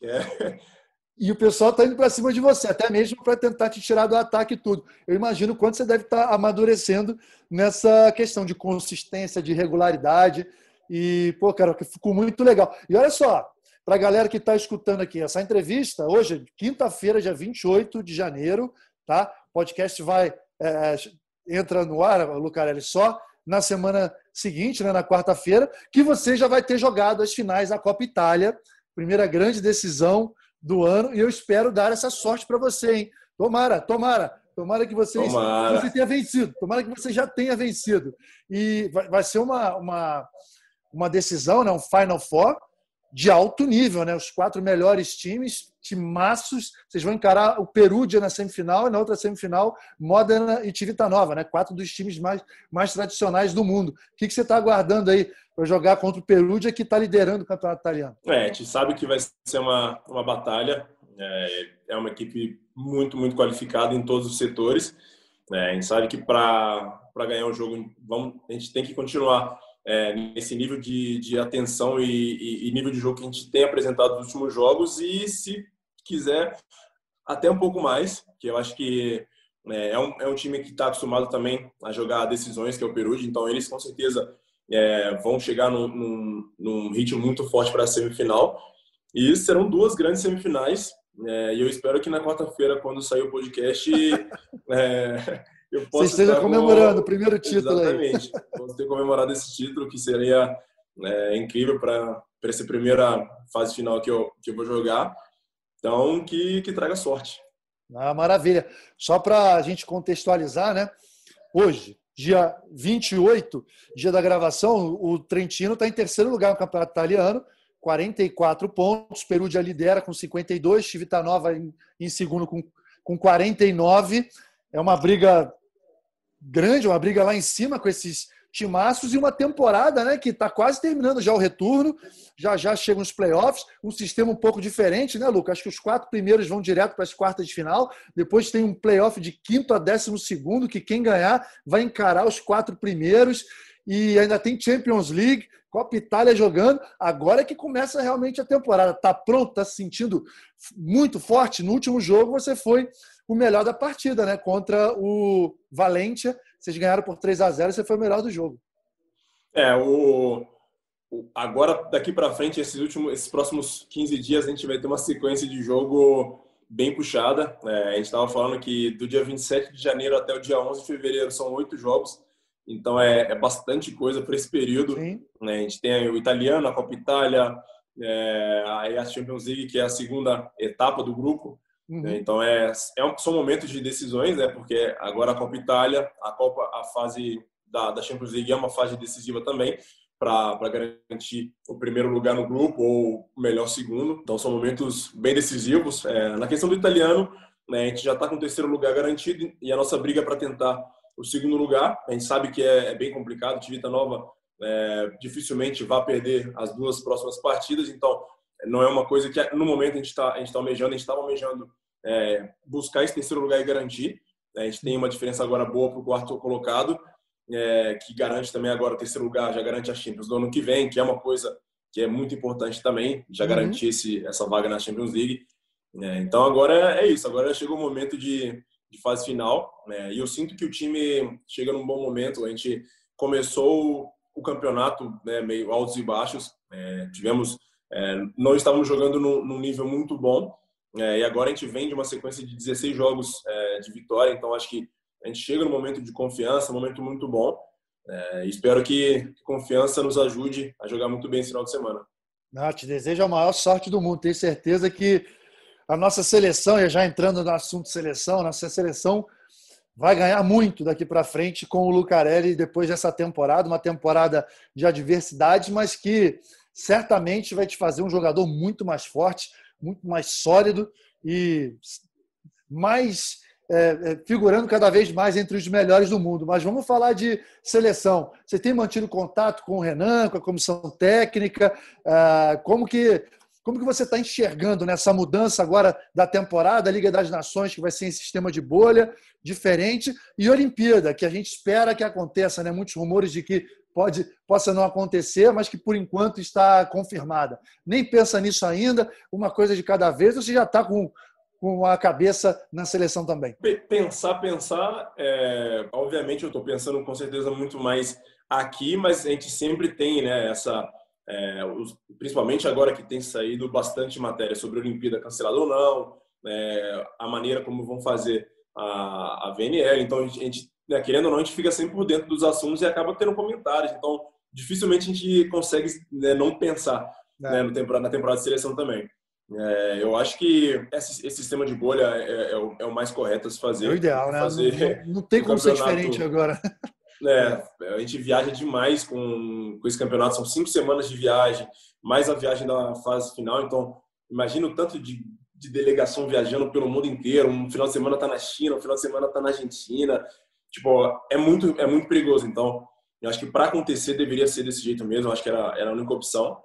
É... E o pessoal está indo para cima de você, até mesmo para tentar te tirar do ataque e tudo. Eu imagino o quanto você deve estar tá amadurecendo nessa questão de consistência, de regularidade. E, pô, cara, ficou muito legal. E olha só, para a galera que está escutando aqui, essa entrevista, hoje, quinta-feira, dia vinte e oito de janeiro, tá? O podcast vai, é, entra no ar, Lucarelli, só na semana seguinte, né, na quarta-feira, que você já vai ter jogado as finais da Copa Itália, primeira grande decisão do ano, e eu espero dar essa sorte para você, hein? Tomara, tomara, tomara que vocês, tomara. você tenha vencido, tomara que você já tenha vencido. E vai, vai ser uma, uma, uma decisão, né? Um Final Four de alto nível, né? Os quatro melhores times, timaços, vocês vão encarar o Perugia na semifinal e na outra semifinal, Modena e Civitanova, né? Quatro dos times mais, mais tradicionais do mundo. O que, que você está aguardando aí para jogar contra o Perugia, que está liderando o campeonato italiano? É, a gente sabe que vai ser uma, uma batalha. É, é uma equipe muito, muito qualificada em todos os setores. É, a gente sabe que para ganhar o jogo, vamos, a gente tem que continuar é, nesse nível de, de atenção e, e, e nível de jogo que a gente tem apresentado nos últimos jogos e, se quiser, até um pouco mais, que eu acho que é, é, um, é um time que está acostumado também a jogar decisões, que é o Perugia. Então, eles, com certeza... É, vão chegar num, num, num ritmo muito forte para a semifinal, e serão duas grandes semifinais, é, e eu espero que na quarta-feira, quando sair o podcast, é, eu posso Você esteja comemorando com... o primeiro título. Exatamente. Aí. Posso ter comemorado esse título, que seria é, incrível para essa primeira fase final que eu, que eu vou jogar. Então, que, que traga sorte. Ah, maravilha. Só para a gente contextualizar, né? Hoje, dia vinte e oito, dia da gravação, o Trentino está em terceiro lugar no Campeonato Italiano, quarenta e quatro pontos. Perugia lidera com cinquenta e dois, Civitanova em, em segundo com, com quarenta e nove. É uma briga grande, uma briga lá em cima com esses timaços e uma temporada, né, que está quase terminando já o retorno, já já chegam os playoffs, um sistema um pouco diferente, né, Lucas? Acho que os quatro primeiros vão direto para as quartas de final, depois tem um playoff de quinto a décimo segundo, que quem ganhar vai encarar os quatro primeiros, e ainda tem Champions League, Copa Itália jogando, agora é que começa realmente a temporada. Está pronto, está se sentindo muito forte? No último jogo você foi o melhor da partida, né? Contra o Valencia, vocês ganharam por três a zero, você foi o melhor do jogo. É, o, o agora daqui para frente, esses últimos, esses próximos quinze dias, a gente vai ter uma sequência de jogo bem puxada. É, a gente estava falando que do dia vinte e sete de janeiro até o dia onze de fevereiro são oito jogos, então é, é bastante coisa para esse período. Né? A gente tem o italiano, a Copa Itália, é, aí a Champions League, que é a segunda etapa do grupo. Uhum. Então, é, é um, são momentos de decisões, né? Porque agora a Copa Itália, a Copa, a fase da, da Champions League é uma fase decisiva também para garantir o primeiro lugar no grupo ou o melhor segundo. Então, são momentos bem decisivos. É, na questão do italiano, né, a gente já está com o terceiro lugar garantido e a nossa briga é para tentar o segundo lugar. A gente sabe que é, é bem complicado. Civitanova é, dificilmente vai perder as duas próximas partidas, então... Não é uma coisa que, no momento, a gente está tá almejando. A gente estava almejando é, buscar esse terceiro lugar e garantir. A gente tem uma diferença agora boa para o quarto colocado, é, que garante também agora o terceiro lugar, já garante a Champions do ano que vem, que é uma coisa que é muito importante também, já uhum. garantir esse, essa vaga na Champions League. É, então, agora é isso. Agora chegou o momento de, de fase final. Né? E eu sinto que o time chega num bom momento. A gente começou o campeonato, né, meio altos e baixos. É, tivemos... É, não estávamos jogando num, num nível muito bom, é, e agora a gente vem de uma sequência de dezesseis jogos é, de vitória, então acho que a gente chega num momento de confiança, um momento muito bom. É, espero que confiança nos ajude a jogar muito bem esse final de semana. Ah, te desejo a maior sorte do mundo, tenho certeza que a nossa seleção, e já entrando no assunto seleção, a nossa seleção vai ganhar muito daqui para frente com o Lucarelli depois dessa temporada, uma temporada de adversidade, mas que certamente vai te fazer um jogador muito mais forte, muito mais sólido e mais é, figurando cada vez mais entre os melhores do mundo. Mas vamos falar de seleção. Você tem mantido contato com o Renan, com a comissão técnica? Ah, como que, como que você está enxergando nessa mudança agora da temporada, a Liga das Nações, que vai ser em sistema de bolha, diferente, e Olimpíada, que a gente espera que aconteça, né? Muitos rumores de que Pode, possa não acontecer, mas que por enquanto está confirmada. Nem pensa nisso ainda, uma coisa de cada vez, ou você já está com, com a cabeça na seleção também? Pensar, pensar, é... obviamente eu estou pensando com certeza muito mais aqui, mas a gente sempre tem, né, essa, é... Os... principalmente agora que tem saído bastante matéria sobre a Olimpíada cancelada ou não, é... a maneira como vão fazer a, a V N L, então a gente querendo ou não, a gente fica sempre por dentro dos assuntos e acaba tendo comentários. Então, dificilmente a gente consegue, né, não pensar é. né, no temporada, na temporada de seleção também. É, eu acho que esse, esse sistema de bolha é, é, o, é o mais correto a se fazer. É o ideal, né? Fazer não, não tem como ser diferente agora. Né, a gente viaja demais com, com esse campeonato. São cinco semanas de viagem, mais a viagem da fase final. Então, imagina o tanto de... de delegação viajando pelo mundo inteiro. Um final de semana tá na China, um final de semana tá na Argentina. Tipo, é muito, é muito perigoso. Então, eu acho que para acontecer deveria ser desse jeito mesmo. Eu acho que era, era a única opção.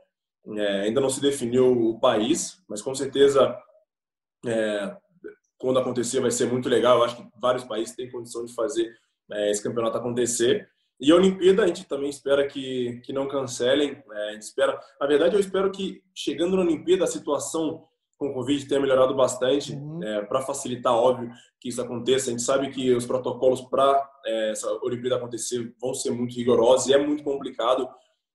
É, ainda não se definiu o país, mas com certeza, é, quando acontecer, vai ser muito legal. Eu acho que vários países têm condição de fazer é, esse campeonato acontecer. E a Olimpíada, a gente também espera que, que não cancelem. É, a gente espera... Na verdade, eu espero que, chegando na Olimpíada, a situação com o Covid tem melhorado bastante, uhum. é, para facilitar, óbvio, que isso aconteça. A gente sabe que os protocolos para é, essa Olimpíada acontecer vão ser muito rigorosos e é muito complicado.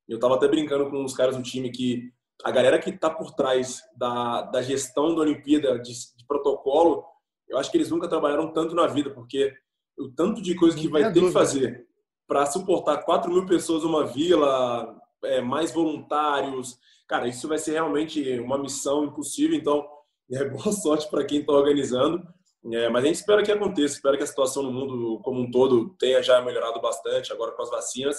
Eu estava até brincando com os caras do time que a galera que está por trás da, da gestão da Olimpíada, de, de protocolo, eu acho que eles nunca trabalharam tanto na vida, porque o tanto de coisa que vai ter que fazer para suportar quatro mil pessoas numa vila, é, mais voluntários. Cara, isso vai ser realmente uma missão impossível. Então, é, boa sorte para quem está organizando. É, mas a gente espera que aconteça. Espera que a situação no mundo como um todo tenha já melhorado bastante agora com as vacinas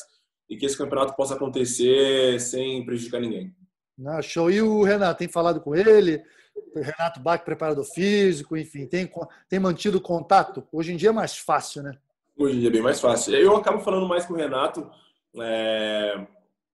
e que esse campeonato possa acontecer sem prejudicar ninguém. Não, show. E o Renato, tem falado com ele? Renato Bach, preparador físico, enfim, tem, tem mantido contato? Hoje em dia é mais fácil, né? Hoje em dia é bem mais fácil. Eu acabo falando mais com o Renato. É,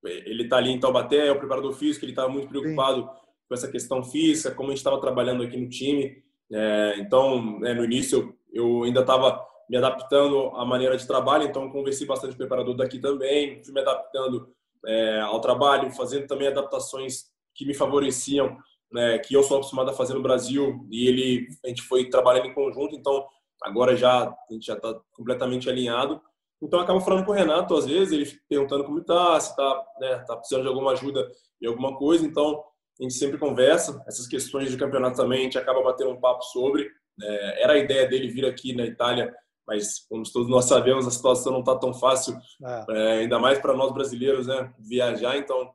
ele está ali em Taubaté, é o preparador físico, ele está muito preocupado, sim, com essa questão física, como a gente estava trabalhando aqui no time. É, então, é, no início, eu, eu ainda estava me adaptando à maneira de trabalho, então conversei bastante com o preparador daqui também, fui me adaptando é, ao trabalho, fazendo também adaptações que me favoreciam, né, que eu sou acostumado a fazer no Brasil, e ele, a gente foi trabalhando em conjunto, então agora já a gente já está completamente alinhado. Então eu acabo falando com o Renato às vezes, ele perguntando como está, se está, né, tá precisando de alguma ajuda em alguma coisa, então a gente sempre conversa. Essas questões de campeonato também a gente acaba batendo um papo sobre, é, era a ideia dele vir aqui na Itália, mas como todos nós sabemos, a situação não está tão fácil, ah. é, ainda mais para nós brasileiros, né, viajar, então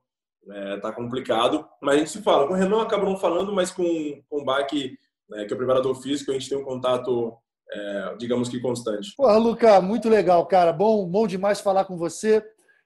É, tá complicado, mas a gente se fala. Com o Renan acabou não falando, mas com, com o Bach, né, que é o preparador físico, a gente tem um contato, é, digamos que constante. Porra, Luca, muito legal, cara. Bom, bom demais falar com você,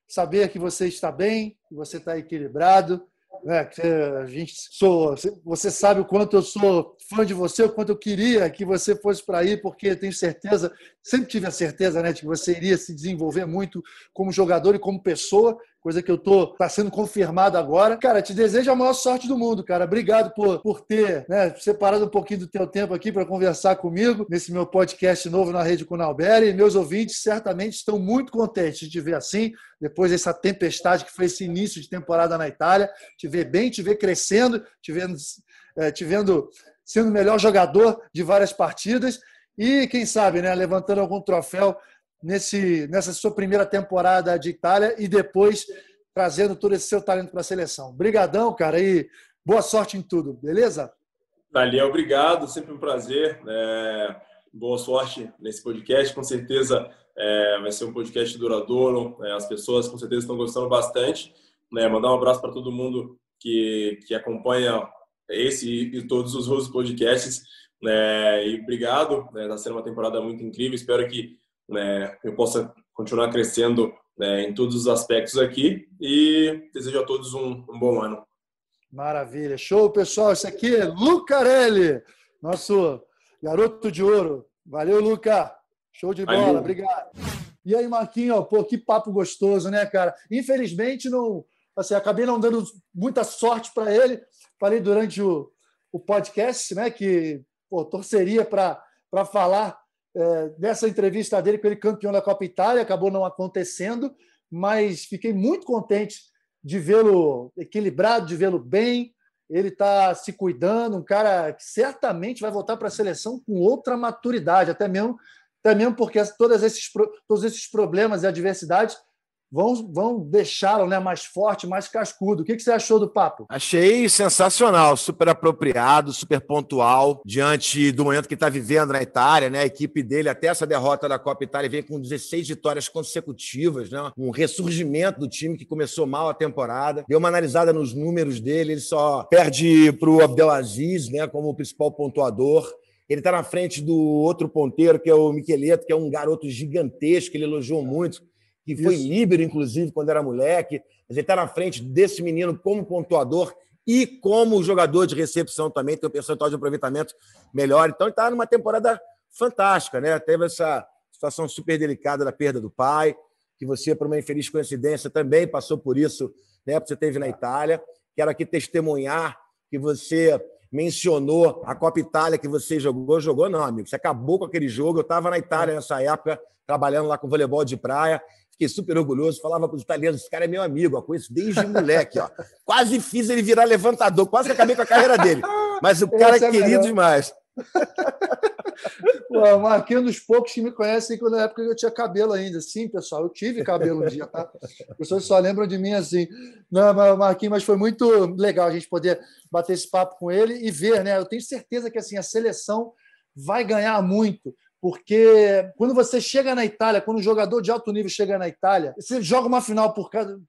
saber que você está bem, que você está equilibrado. Né? Que a gente sou, você sabe o quanto eu sou fã de você, o quanto eu queria que você fosse para aí, porque tenho certeza, sempre tive a certeza, né, de que você iria se desenvolver muito como jogador e como pessoa. Coisa que eu tô, tá sendo confirmado agora. Cara, te desejo a maior sorte do mundo, cara. Obrigado por, por ter, né, separado um pouquinho do teu tempo aqui para conversar comigo nesse meu podcast novo na Rede com o Albert. E meus ouvintes certamente estão muito contentes de te ver assim, depois dessa tempestade que foi esse início de temporada na Itália. Te ver bem, te ver crescendo, te vendo, é, te vendo sendo o melhor jogador de várias partidas e, quem sabe, né, levantando algum troféu Nesse, nessa sua primeira temporada de Itália e depois trazendo todo esse seu talento para a seleção. Obrigadão, cara, e boa sorte em tudo, beleza? Daniel, obrigado, sempre um prazer. É, boa sorte nesse podcast, com certeza é, vai ser um podcast duradouro, é, as pessoas com certeza estão gostando bastante. Né? Mandar um abraço para todo mundo que, que acompanha esse e todos os outros podcasts. Né? E obrigado, né? Está sendo uma temporada muito incrível, espero que É, eu possa continuar crescendo, né, em todos os aspectos aqui, e desejo a todos um, um bom ano. Maravilha, show, pessoal. Esse aqui é Lucarelli, nosso garoto de ouro. Valeu, Luca, show de bola, valeu. Obrigado. E aí, Marquinhos, pô, que papo gostoso, né, cara? Infelizmente, não, assim, acabei não dando muita sorte para ele. Falei durante o, o podcast, né, que pô, torceria para falar É, dessa entrevista dele com ele, campeão da Copa Itália, acabou não acontecendo, mas fiquei muito contente de vê-lo equilibrado, de vê-lo bem. Ele está se cuidando, um cara que certamente vai voltar para a seleção com outra maturidade, até mesmo, até mesmo porque todos esses, todos esses problemas e adversidades vão, vão deixá-lo, né, mais forte, mais cascudo. O que, que você achou do papo? Achei sensacional, super apropriado, super pontual, diante do momento que está vivendo na Itália, né? A equipe dele, até essa derrota da Copa Itália, vem com dezesseis vitórias consecutivas, né? Um ressurgimento do time que começou mal a temporada. Deu uma analisada nos números dele, ele só perde para o Abdelaziz, né, como o principal pontuador. Ele está na frente do outro ponteiro, que é o Micheleto, que é um garoto gigantesco, ele elogiou muito, que foi líbero, inclusive, quando era moleque. Mas ele está na frente desse menino como pontuador e como jogador de recepção também, tem um percentual de aproveitamento melhor. Então, ele está numa temporada fantástica, né? Teve essa situação super delicada da perda do pai, que você, por uma infeliz coincidência, também passou por isso, né? Porque você esteve na Itália. Quero aqui testemunhar que você mencionou a Copa Itália que você jogou. Jogou não, amigo. Você acabou com aquele jogo. Eu estava na Itália nessa época, trabalhando lá com voleibol de praia. Fiquei super orgulhoso, falava para os italianos, esse cara é meu amigo, eu conheço desde moleque, ó. Quase fiz ele virar levantador, quase que acabei com a carreira dele. Mas o cara é querido demais. Pô, Marquinhos, dos poucos que me conhecem, quando na época eu tinha cabelo ainda. Sim, pessoal, eu tive cabelo um dia, tá? As pessoas só lembram de mim assim. Não, Marquinhos, mas foi muito legal a gente poder bater esse papo com ele e ver, né? Eu tenho certeza que assim, a seleção vai ganhar muito Porque quando você chega na Itália, quando um jogador de alto nível chega na Itália, você joga uma final por cada...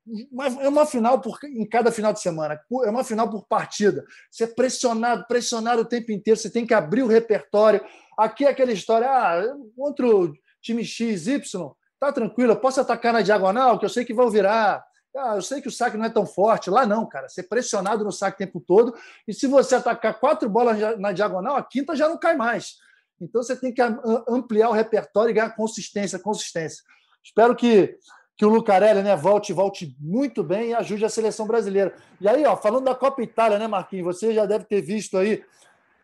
É uma final por, em cada final de semana. É uma final por partida. Você é pressionado, pressionado o tempo inteiro. Você tem que abrir o repertório. Aqui é aquela história, ah, contra o time X, Y, tá tranquilo, eu posso atacar na diagonal, que eu sei que vão virar. Ah, eu sei que o saque não é tão forte. Lá não, cara. Você é pressionado no saque o tempo todo. E se você atacar quatro bolas na diagonal, a quinta já não cai mais. Então, você tem que ampliar o repertório e ganhar consistência, consistência. Espero que, que o Lucarelli, né, volte, volte muito bem e ajude a seleção brasileira. E aí, ó, falando da Copa Itália, né, Marquinhos? Você já deve ter visto aí,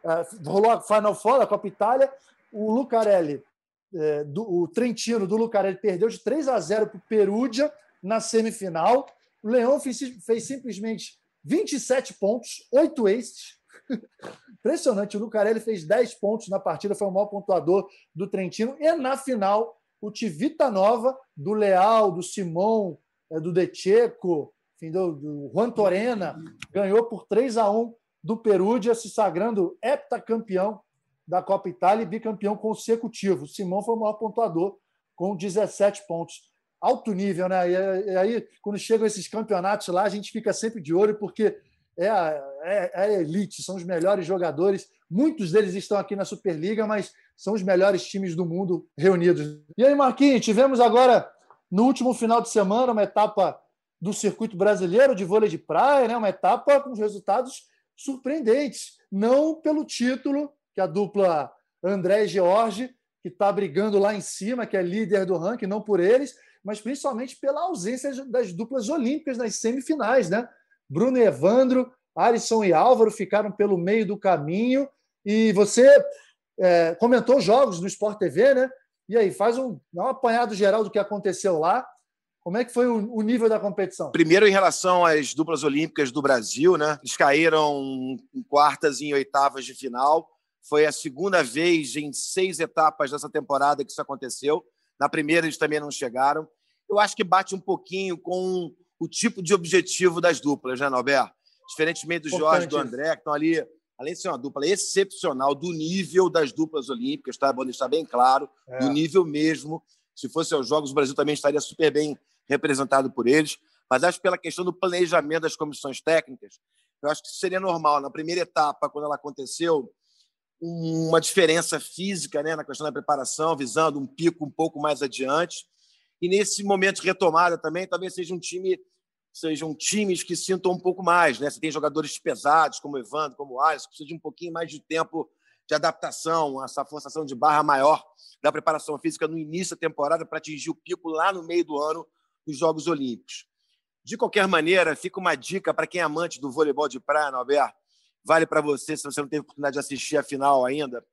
uh, rolou a Final Four da Copa Itália, o Lucarelli, eh, do, o Trentino do Lucarelli perdeu de três a zero para o Perugia na semifinal. O Leão fez, fez simplesmente vinte e sete pontos, oito aces. Impressionante, o Lucarelli fez dez pontos na partida, foi o maior pontuador do Trentino, e na final o Civitanova, do Leal, do Simão, do De Checo, enfim, do, do Juan Torena, ganhou por três a um do Perugia, se sagrando heptacampeão da Copa Itália e bicampeão consecutivo. O Simão foi o maior pontuador com dezessete pontos. Alto nível, né? E aí, quando chegam esses campeonatos lá, a gente fica sempre de olho, porque É a, é a elite, são os melhores jogadores. Muitos deles estão aqui na Superliga, mas são os melhores times do mundo reunidos. E aí, Marquinhos, tivemos agora, no último final de semana, uma etapa do circuito brasileiro de vôlei de praia, né? Uma etapa com resultados surpreendentes. Não pelo título, que a dupla André e Jorge, que está brigando lá em cima, que é líder do ranking, não por eles, mas principalmente pela ausência das duplas olímpicas nas semifinais, né? Bruno e Evandro, Alisson e Álvaro ficaram pelo meio do caminho. E você é, comentou jogos do Sport T V, né? E aí, faz um, um apanhado geral do que aconteceu lá. Como é que foi o, o nível da competição? Primeiro, em relação às duplas olímpicas do Brasil, né? Eles caíram em quartas e em oitavas de final. Foi a segunda vez em seis etapas dessa temporada que isso aconteceu. Na primeira, eles também não chegaram. Eu acho que bate um pouquinho com o tipo de objetivo das duplas, né, Albert? Diferentemente do Jorge e do André, que estão ali, além de ser uma dupla excepcional, do nível das duplas olímpicas, tá? Bom deixar bem claro, é. do nível mesmo. Se fosse aos Jogos, o Brasil também estaria super bem representado por eles. Mas acho que pela questão do planejamento das comissões técnicas, eu acho que seria normal, na primeira etapa, quando ela aconteceu, uma diferença física, né, na questão da preparação, visando um pico um pouco mais adiante. E nesse momento de retomada também, talvez seja um time, sejam times que sintam um pouco mais, né? Você tem jogadores pesados, como o Evandro, como o Alisson, que precisam de um pouquinho mais de tempo de adaptação, essa forçação de barra maior da preparação física no início da temporada para atingir o pico lá no meio do ano nos Jogos Olímpicos. De qualquer maneira, fica uma dica para quem é amante do voleibol de praia, Albert, vale para você, se você não teve oportunidade de assistir a final ainda.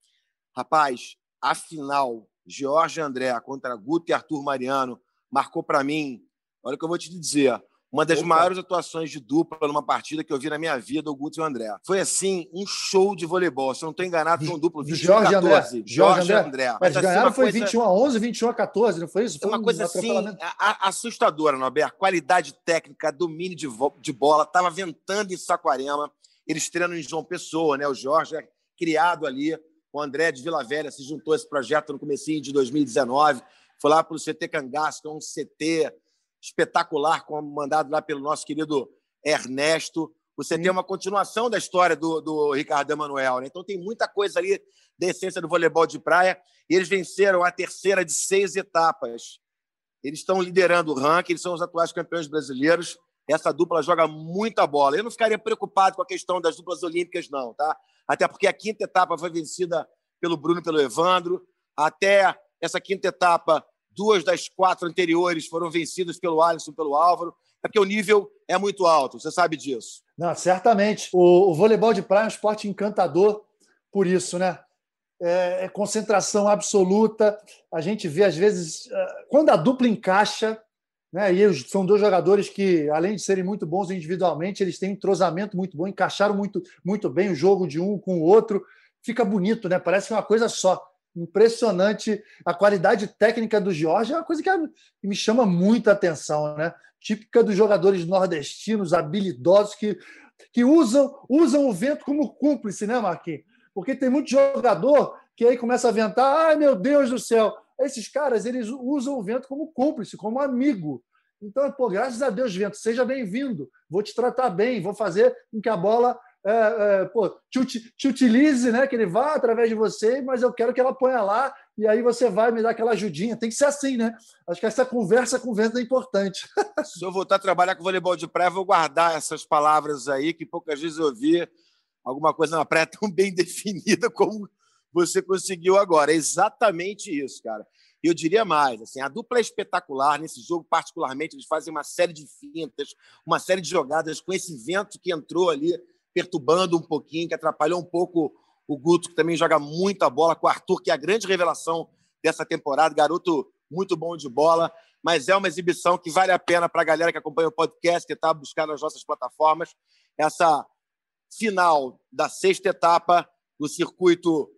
Rapaz, a final... Jorge André contra Guto e Arthur Mariano marcou para mim, olha o que eu vou te dizer, uma das Opa. maiores atuações de dupla numa partida que eu vi na minha vida, o Guto e o André. Foi assim, um show de voleibol, se eu não estou enganado, foi um duplo vinte e um a quatorze. Jorge André. Jorge André. Mas, Mas assim, ganharam foi coisa... vinte e um a onze, vinte e um a quatorze, não foi isso? Foi uma um coisa assim, assustadora, Norberto. Qualidade técnica, domínio de, vo... de bola, estava ventando em Saquarema, eles treinam em João Pessoa, né? O Jorge é criado ali. O André de Vila Velha se juntou a esse projeto no comecinho de dois mil e dezenove. Foi lá para o C T Cangaço, que é um C T espetacular, comandado lá pelo nosso querido Ernesto. O C T é uma continuação da história do, do Ricardo Emanuel, né? Então tem muita coisa ali da essência do voleibol de praia. E eles venceram a terceira de seis etapas. Eles estão liderando o ranking, eles são os atuais campeões brasileiros. Essa dupla joga muita bola. Eu não ficaria preocupado com a questão das duplas olímpicas, não, tá? Até porque a quinta etapa foi vencida pelo Bruno e pelo Evandro. Até essa quinta etapa, duas das quatro anteriores foram vencidas pelo Alisson e pelo Álvaro. É porque o nível é muito alto, você sabe disso. Não, certamente. O, o voleibol de praia é um esporte encantador por isso, né? É, é concentração absoluta. A gente vê, às vezes, quando a dupla encaixa, né? E são dois jogadores que, além de serem muito bons individualmente, eles têm um entrosamento muito bom, encaixaram muito, muito bem o jogo de um com o outro. Fica bonito, né? Parece uma coisa só. Impressionante. A qualidade técnica do Jorge é uma coisa que me chama muita atenção, né? Típica dos jogadores nordestinos, habilidosos, que, que usam, usam o vento como cúmplice, né, Marquinhos? Porque tem muito jogador que aí começa a ventar, ai meu Deus do céu. Esses caras, eles usam o vento como cúmplice, como amigo. Então, pô, graças a Deus, vento, seja bem-vindo, vou te tratar bem, vou fazer com que a bola é, é, pô, te, te utilize, né? Que ele vá através de você, mas eu quero que ela ponha lá e aí você vai me dar aquela ajudinha. Tem que ser assim, né? Acho que essa conversa com o vento é importante. Se eu voltar a trabalhar com voleibol de praia, vou guardar essas palavras aí, que poucas vezes eu vi alguma coisa na praia tão bem definida como você conseguiu agora. É exatamente isso, cara. Eu diria mais, assim, a dupla é espetacular nesse jogo, particularmente, eles fazem uma série de fintas, uma série de jogadas com esse vento que entrou ali, perturbando um pouquinho, que atrapalhou um pouco o Guto, que também joga muita bola, com o Arthur, que é a grande revelação dessa temporada, garoto muito bom de bola, mas é uma exibição que vale a pena para a galera que acompanha o podcast, que está buscando nas nossas plataformas, essa final da sexta etapa do circuito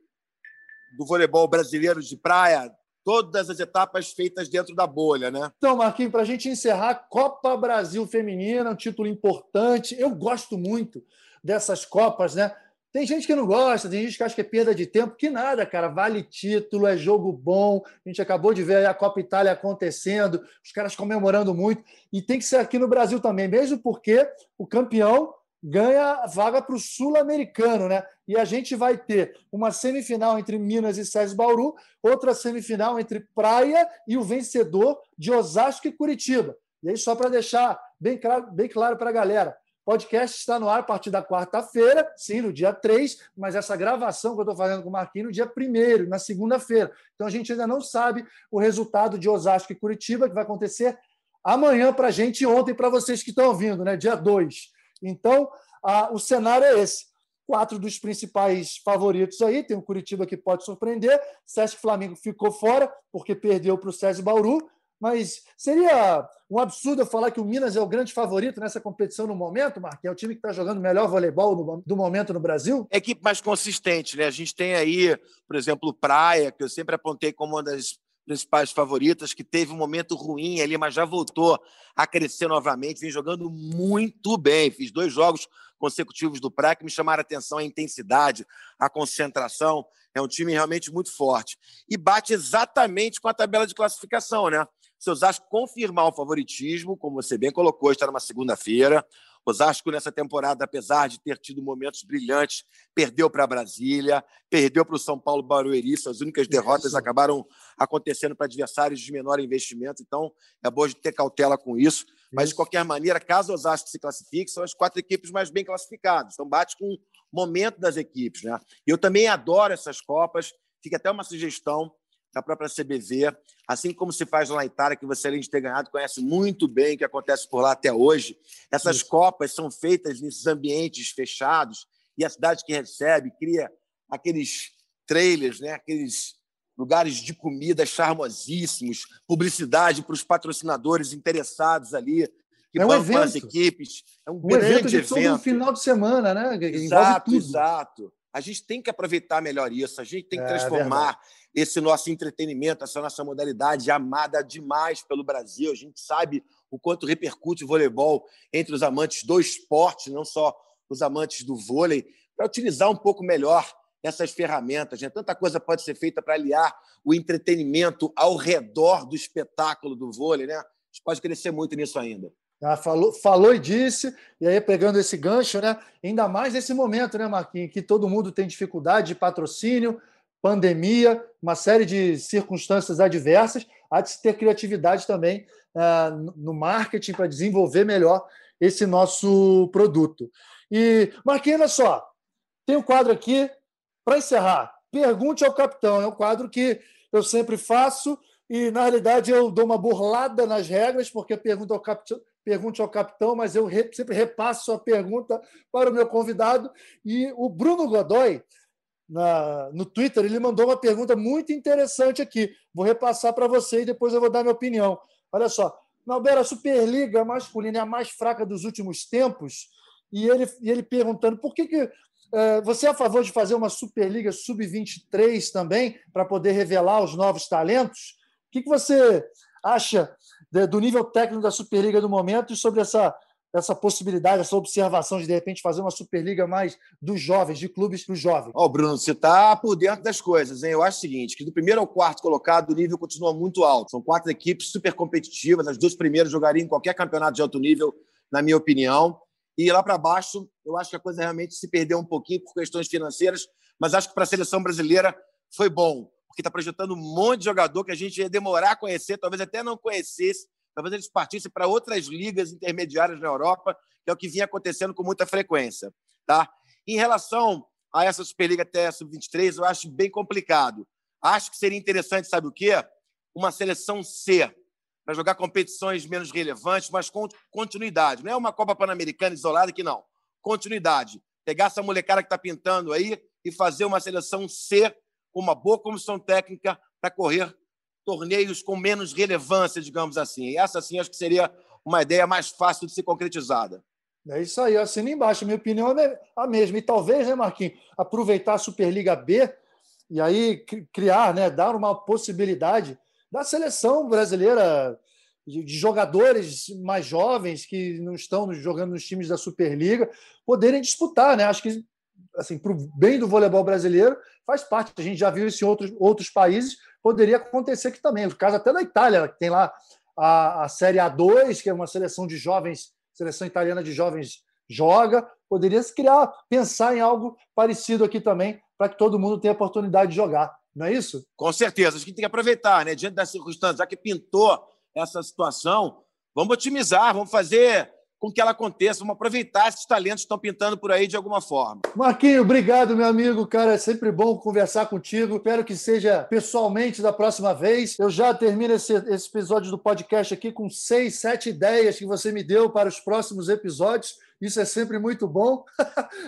do voleibol brasileiro de praia, todas as etapas feitas dentro da bolha, né? Então, Marquinhos, para a gente encerrar, Copa Brasil Feminina, um título importante. Eu gosto muito dessas Copas, né? Tem gente que não gosta, tem gente que acha que é perda de tempo. Que nada, cara. Vale título, é jogo bom. A gente acabou de ver aí a Copa Itália acontecendo, os caras comemorando muito. E tem que ser aqui no Brasil também, mesmo porque o campeão ganha vaga para o Sul-Americano, né? E a gente vai ter uma semifinal entre Minas e Sesc Bauru, outra semifinal entre Praia e o vencedor de Osasco e Curitiba. E aí, só para deixar bem claro, bem claro para a galera, o podcast está no ar a partir da quarta-feira, sim, no dia três, mas essa gravação que eu estou fazendo com o Marquinhos no dia primeiro, na segunda-feira. Então, a gente ainda não sabe o resultado de Osasco e Curitiba, que vai acontecer amanhã para a gente e ontem para vocês que estão ouvindo, né? Dia dois. Então, a, o cenário é esse. Quatro dos principais favoritos aí. Tem o Curitiba que pode surpreender. Sesc Flamengo ficou fora, porque perdeu para o Sesc Bauru. Mas seria um absurdo eu falar que o Minas é o grande favorito nessa competição no momento, Marquinhos? É o time que está jogando o melhor voleibol no, do momento no Brasil? É a equipe mais consistente, né? A gente tem aí, por exemplo, Praia, que eu sempre apontei como uma das principais favoritas, que teve um momento ruim ali, mas já voltou a crescer novamente, vem jogando muito bem. Fiz dois jogos consecutivos do Praia que me chamaram a atenção, a intensidade, a concentração. É um time realmente muito forte. E bate exatamente com a tabela de classificação, né? Se o Osasco confirmar o favoritismo, como você bem colocou, está numa segunda-feira. O Osasco, nessa temporada, apesar de ter tido momentos brilhantes, perdeu para Brasília, perdeu para o São Paulo Barueri. Suas únicas derrotas isso. acabaram acontecendo para adversários de menor investimento. Então, é bom a gente ter cautela com isso. isso. Mas, de qualquer maneira, caso o Osasco se classifique, são as quatro equipes mais bem classificadas. Então, bate com o momento das equipes, né? Eu também adoro essas Copas. Fica até uma sugestão da própria C B V, assim como se faz lá na Itália, que você, além de ter ganhado, conhece muito bem o que acontece por lá até hoje. Essas Isso. Copas são feitas nesses ambientes fechados e a cidade que recebe cria aqueles trailers, né? Aqueles lugares de comida charmosíssimos, publicidade para os patrocinadores interessados ali, que é um evento. As equipes. É um, um grande evento. De evento. Todo um final de semana, né? Que exato, tudo. exato. A gente tem que aproveitar melhor isso, a gente tem que é, transformar verdade. esse nosso entretenimento, essa nossa modalidade amada demais pelo Brasil. A gente sabe o quanto repercute o voleibol entre os amantes do esporte, não só os amantes do vôlei, para utilizar um pouco melhor essas ferramentas, né? Tanta coisa pode ser feita para aliar o entretenimento ao redor do espetáculo do vôlei, né? A gente pode crescer muito nisso ainda. Ah, falou, falou e disse, e aí pegando esse gancho, né? Ainda mais nesse momento, né, Marquinhos, que todo mundo tem dificuldade de patrocínio, pandemia, uma série de circunstâncias adversas, há de se ter criatividade também uh, no marketing para desenvolver melhor esse nosso produto. E, Marquinhos, olha só, tem um quadro aqui para encerrar. Pergunte ao capitão, é um quadro que eu sempre faço e, na realidade, eu dou uma burlada nas regras, porque eu pergunto ao capitão. Pergunte ao capitão, mas eu sempre repasso a pergunta para o meu convidado. E o Bruno Godoy, na, no Twitter, ele mandou uma pergunta muito interessante aqui. Vou repassar para você e depois eu vou dar minha opinião. Olha só. Albert, a Superliga masculina é a mais fraca dos últimos tempos. E ele, e ele perguntando por que... que eh, você é a favor de fazer uma Superliga sub vinte e três também, para poder revelar os novos talentos? O que, que você acha do nível técnico da Superliga do momento e sobre essa essa possibilidade, essa observação de, de repente, fazer uma Superliga mais dos jovens, de clubes para os jovens? Ó, oh, Bruno, você está por dentro das coisas, hein? Eu acho o seguinte, que do primeiro ao quarto colocado, o nível continua muito alto. São quatro equipes super competitivas, as duas primeiras jogariam em qualquer campeonato de alto nível, na minha opinião. E lá para baixo, eu acho que a coisa realmente se perdeu um pouquinho por questões financeiras, mas acho que para a seleção brasileira foi bom, porque está projetando um monte de jogador que a gente ia demorar a conhecer, talvez até não conhecesse, talvez eles partissem para outras ligas intermediárias na Europa, que é o que vinha acontecendo com muita frequência. Tá? Em relação a essa Superliga até a sub vinte e três, eu acho bem complicado. Acho que seria interessante, sabe o quê? Uma seleção C, para jogar competições menos relevantes, mas com continuidade. Não é uma Copa Pan-Americana isolada que não. Continuidade. Pegar essa molecada que está pintando aí e fazer uma seleção C, com uma boa comissão técnica, para correr torneios com menos relevância, digamos assim. E essa, sim, acho que seria uma ideia mais fácil de ser concretizada. É isso aí, eu assino embaixo. Minha opinião é a mesma. E talvez, né, Marquinhos, aproveitar a Superliga B e aí criar, né, dar uma possibilidade da seleção brasileira de jogadores mais jovens que não estão jogando nos times da Superliga poderem disputar, né? Acho que, assim, para o bem do voleibol brasileiro, faz parte. A gente já viu isso em outros, outros países. Poderia acontecer aqui também. No caso até da Itália, que tem lá a, a Série A dois, que é uma seleção de jovens, seleção italiana de jovens joga. Poderia se criar, pensar em algo parecido aqui também, para que todo mundo tenha a oportunidade de jogar. Não é isso? Com certeza. Acho que tem que aproveitar, né? Diante das circunstâncias, já que pintou essa situação, vamos otimizar, vamos fazer com que ela aconteça, vamos aproveitar esses talentos que estão pintando por aí de alguma forma. Marquinhos, obrigado, meu amigo, cara, é sempre bom conversar contigo, espero que seja pessoalmente da próxima vez. Eu já termino esse, esse episódio do podcast aqui com seis, sete ideias que você me deu para os próximos episódios, isso é sempre muito bom,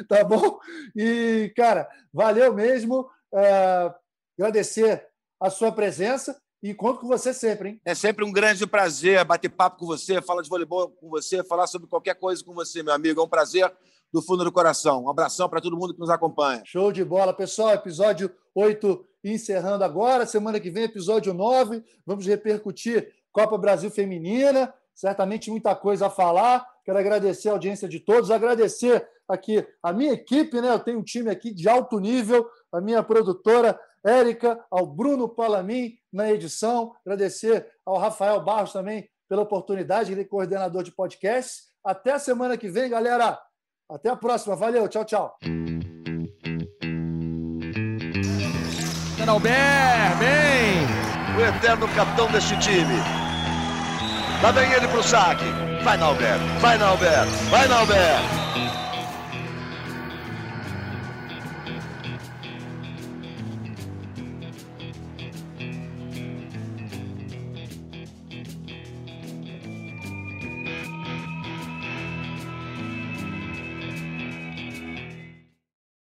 tá bom? E, cara, valeu mesmo, é, agradecer a sua presença. E conto com você sempre, hein? É sempre um grande prazer bater papo com você, falar de voleibol com você, falar sobre qualquer coisa com você, meu amigo. É um prazer do fundo do coração. Um abração para todo mundo que nos acompanha. Show de bola, pessoal. Episódio oito encerrando agora. Semana que vem, episódio nove. Vamos repercutir Copa Brasil Feminina. Certamente muita coisa a falar. Quero agradecer a audiência de todos. Agradecer aqui a minha equipe, né? Eu tenho um time aqui de alto nível. A minha produtora Érica, ao Bruno Palamin na edição, agradecer ao Rafael Barros também pela oportunidade, ele é coordenador de podcast. Até a semana que vem, galera. Até a próxima. Valeu, tchau, tchau. Albert, bem! O eterno capitão deste time. Lá vem ele pro saque. Vai, Albert. Vai, Albert. Vai, Albert.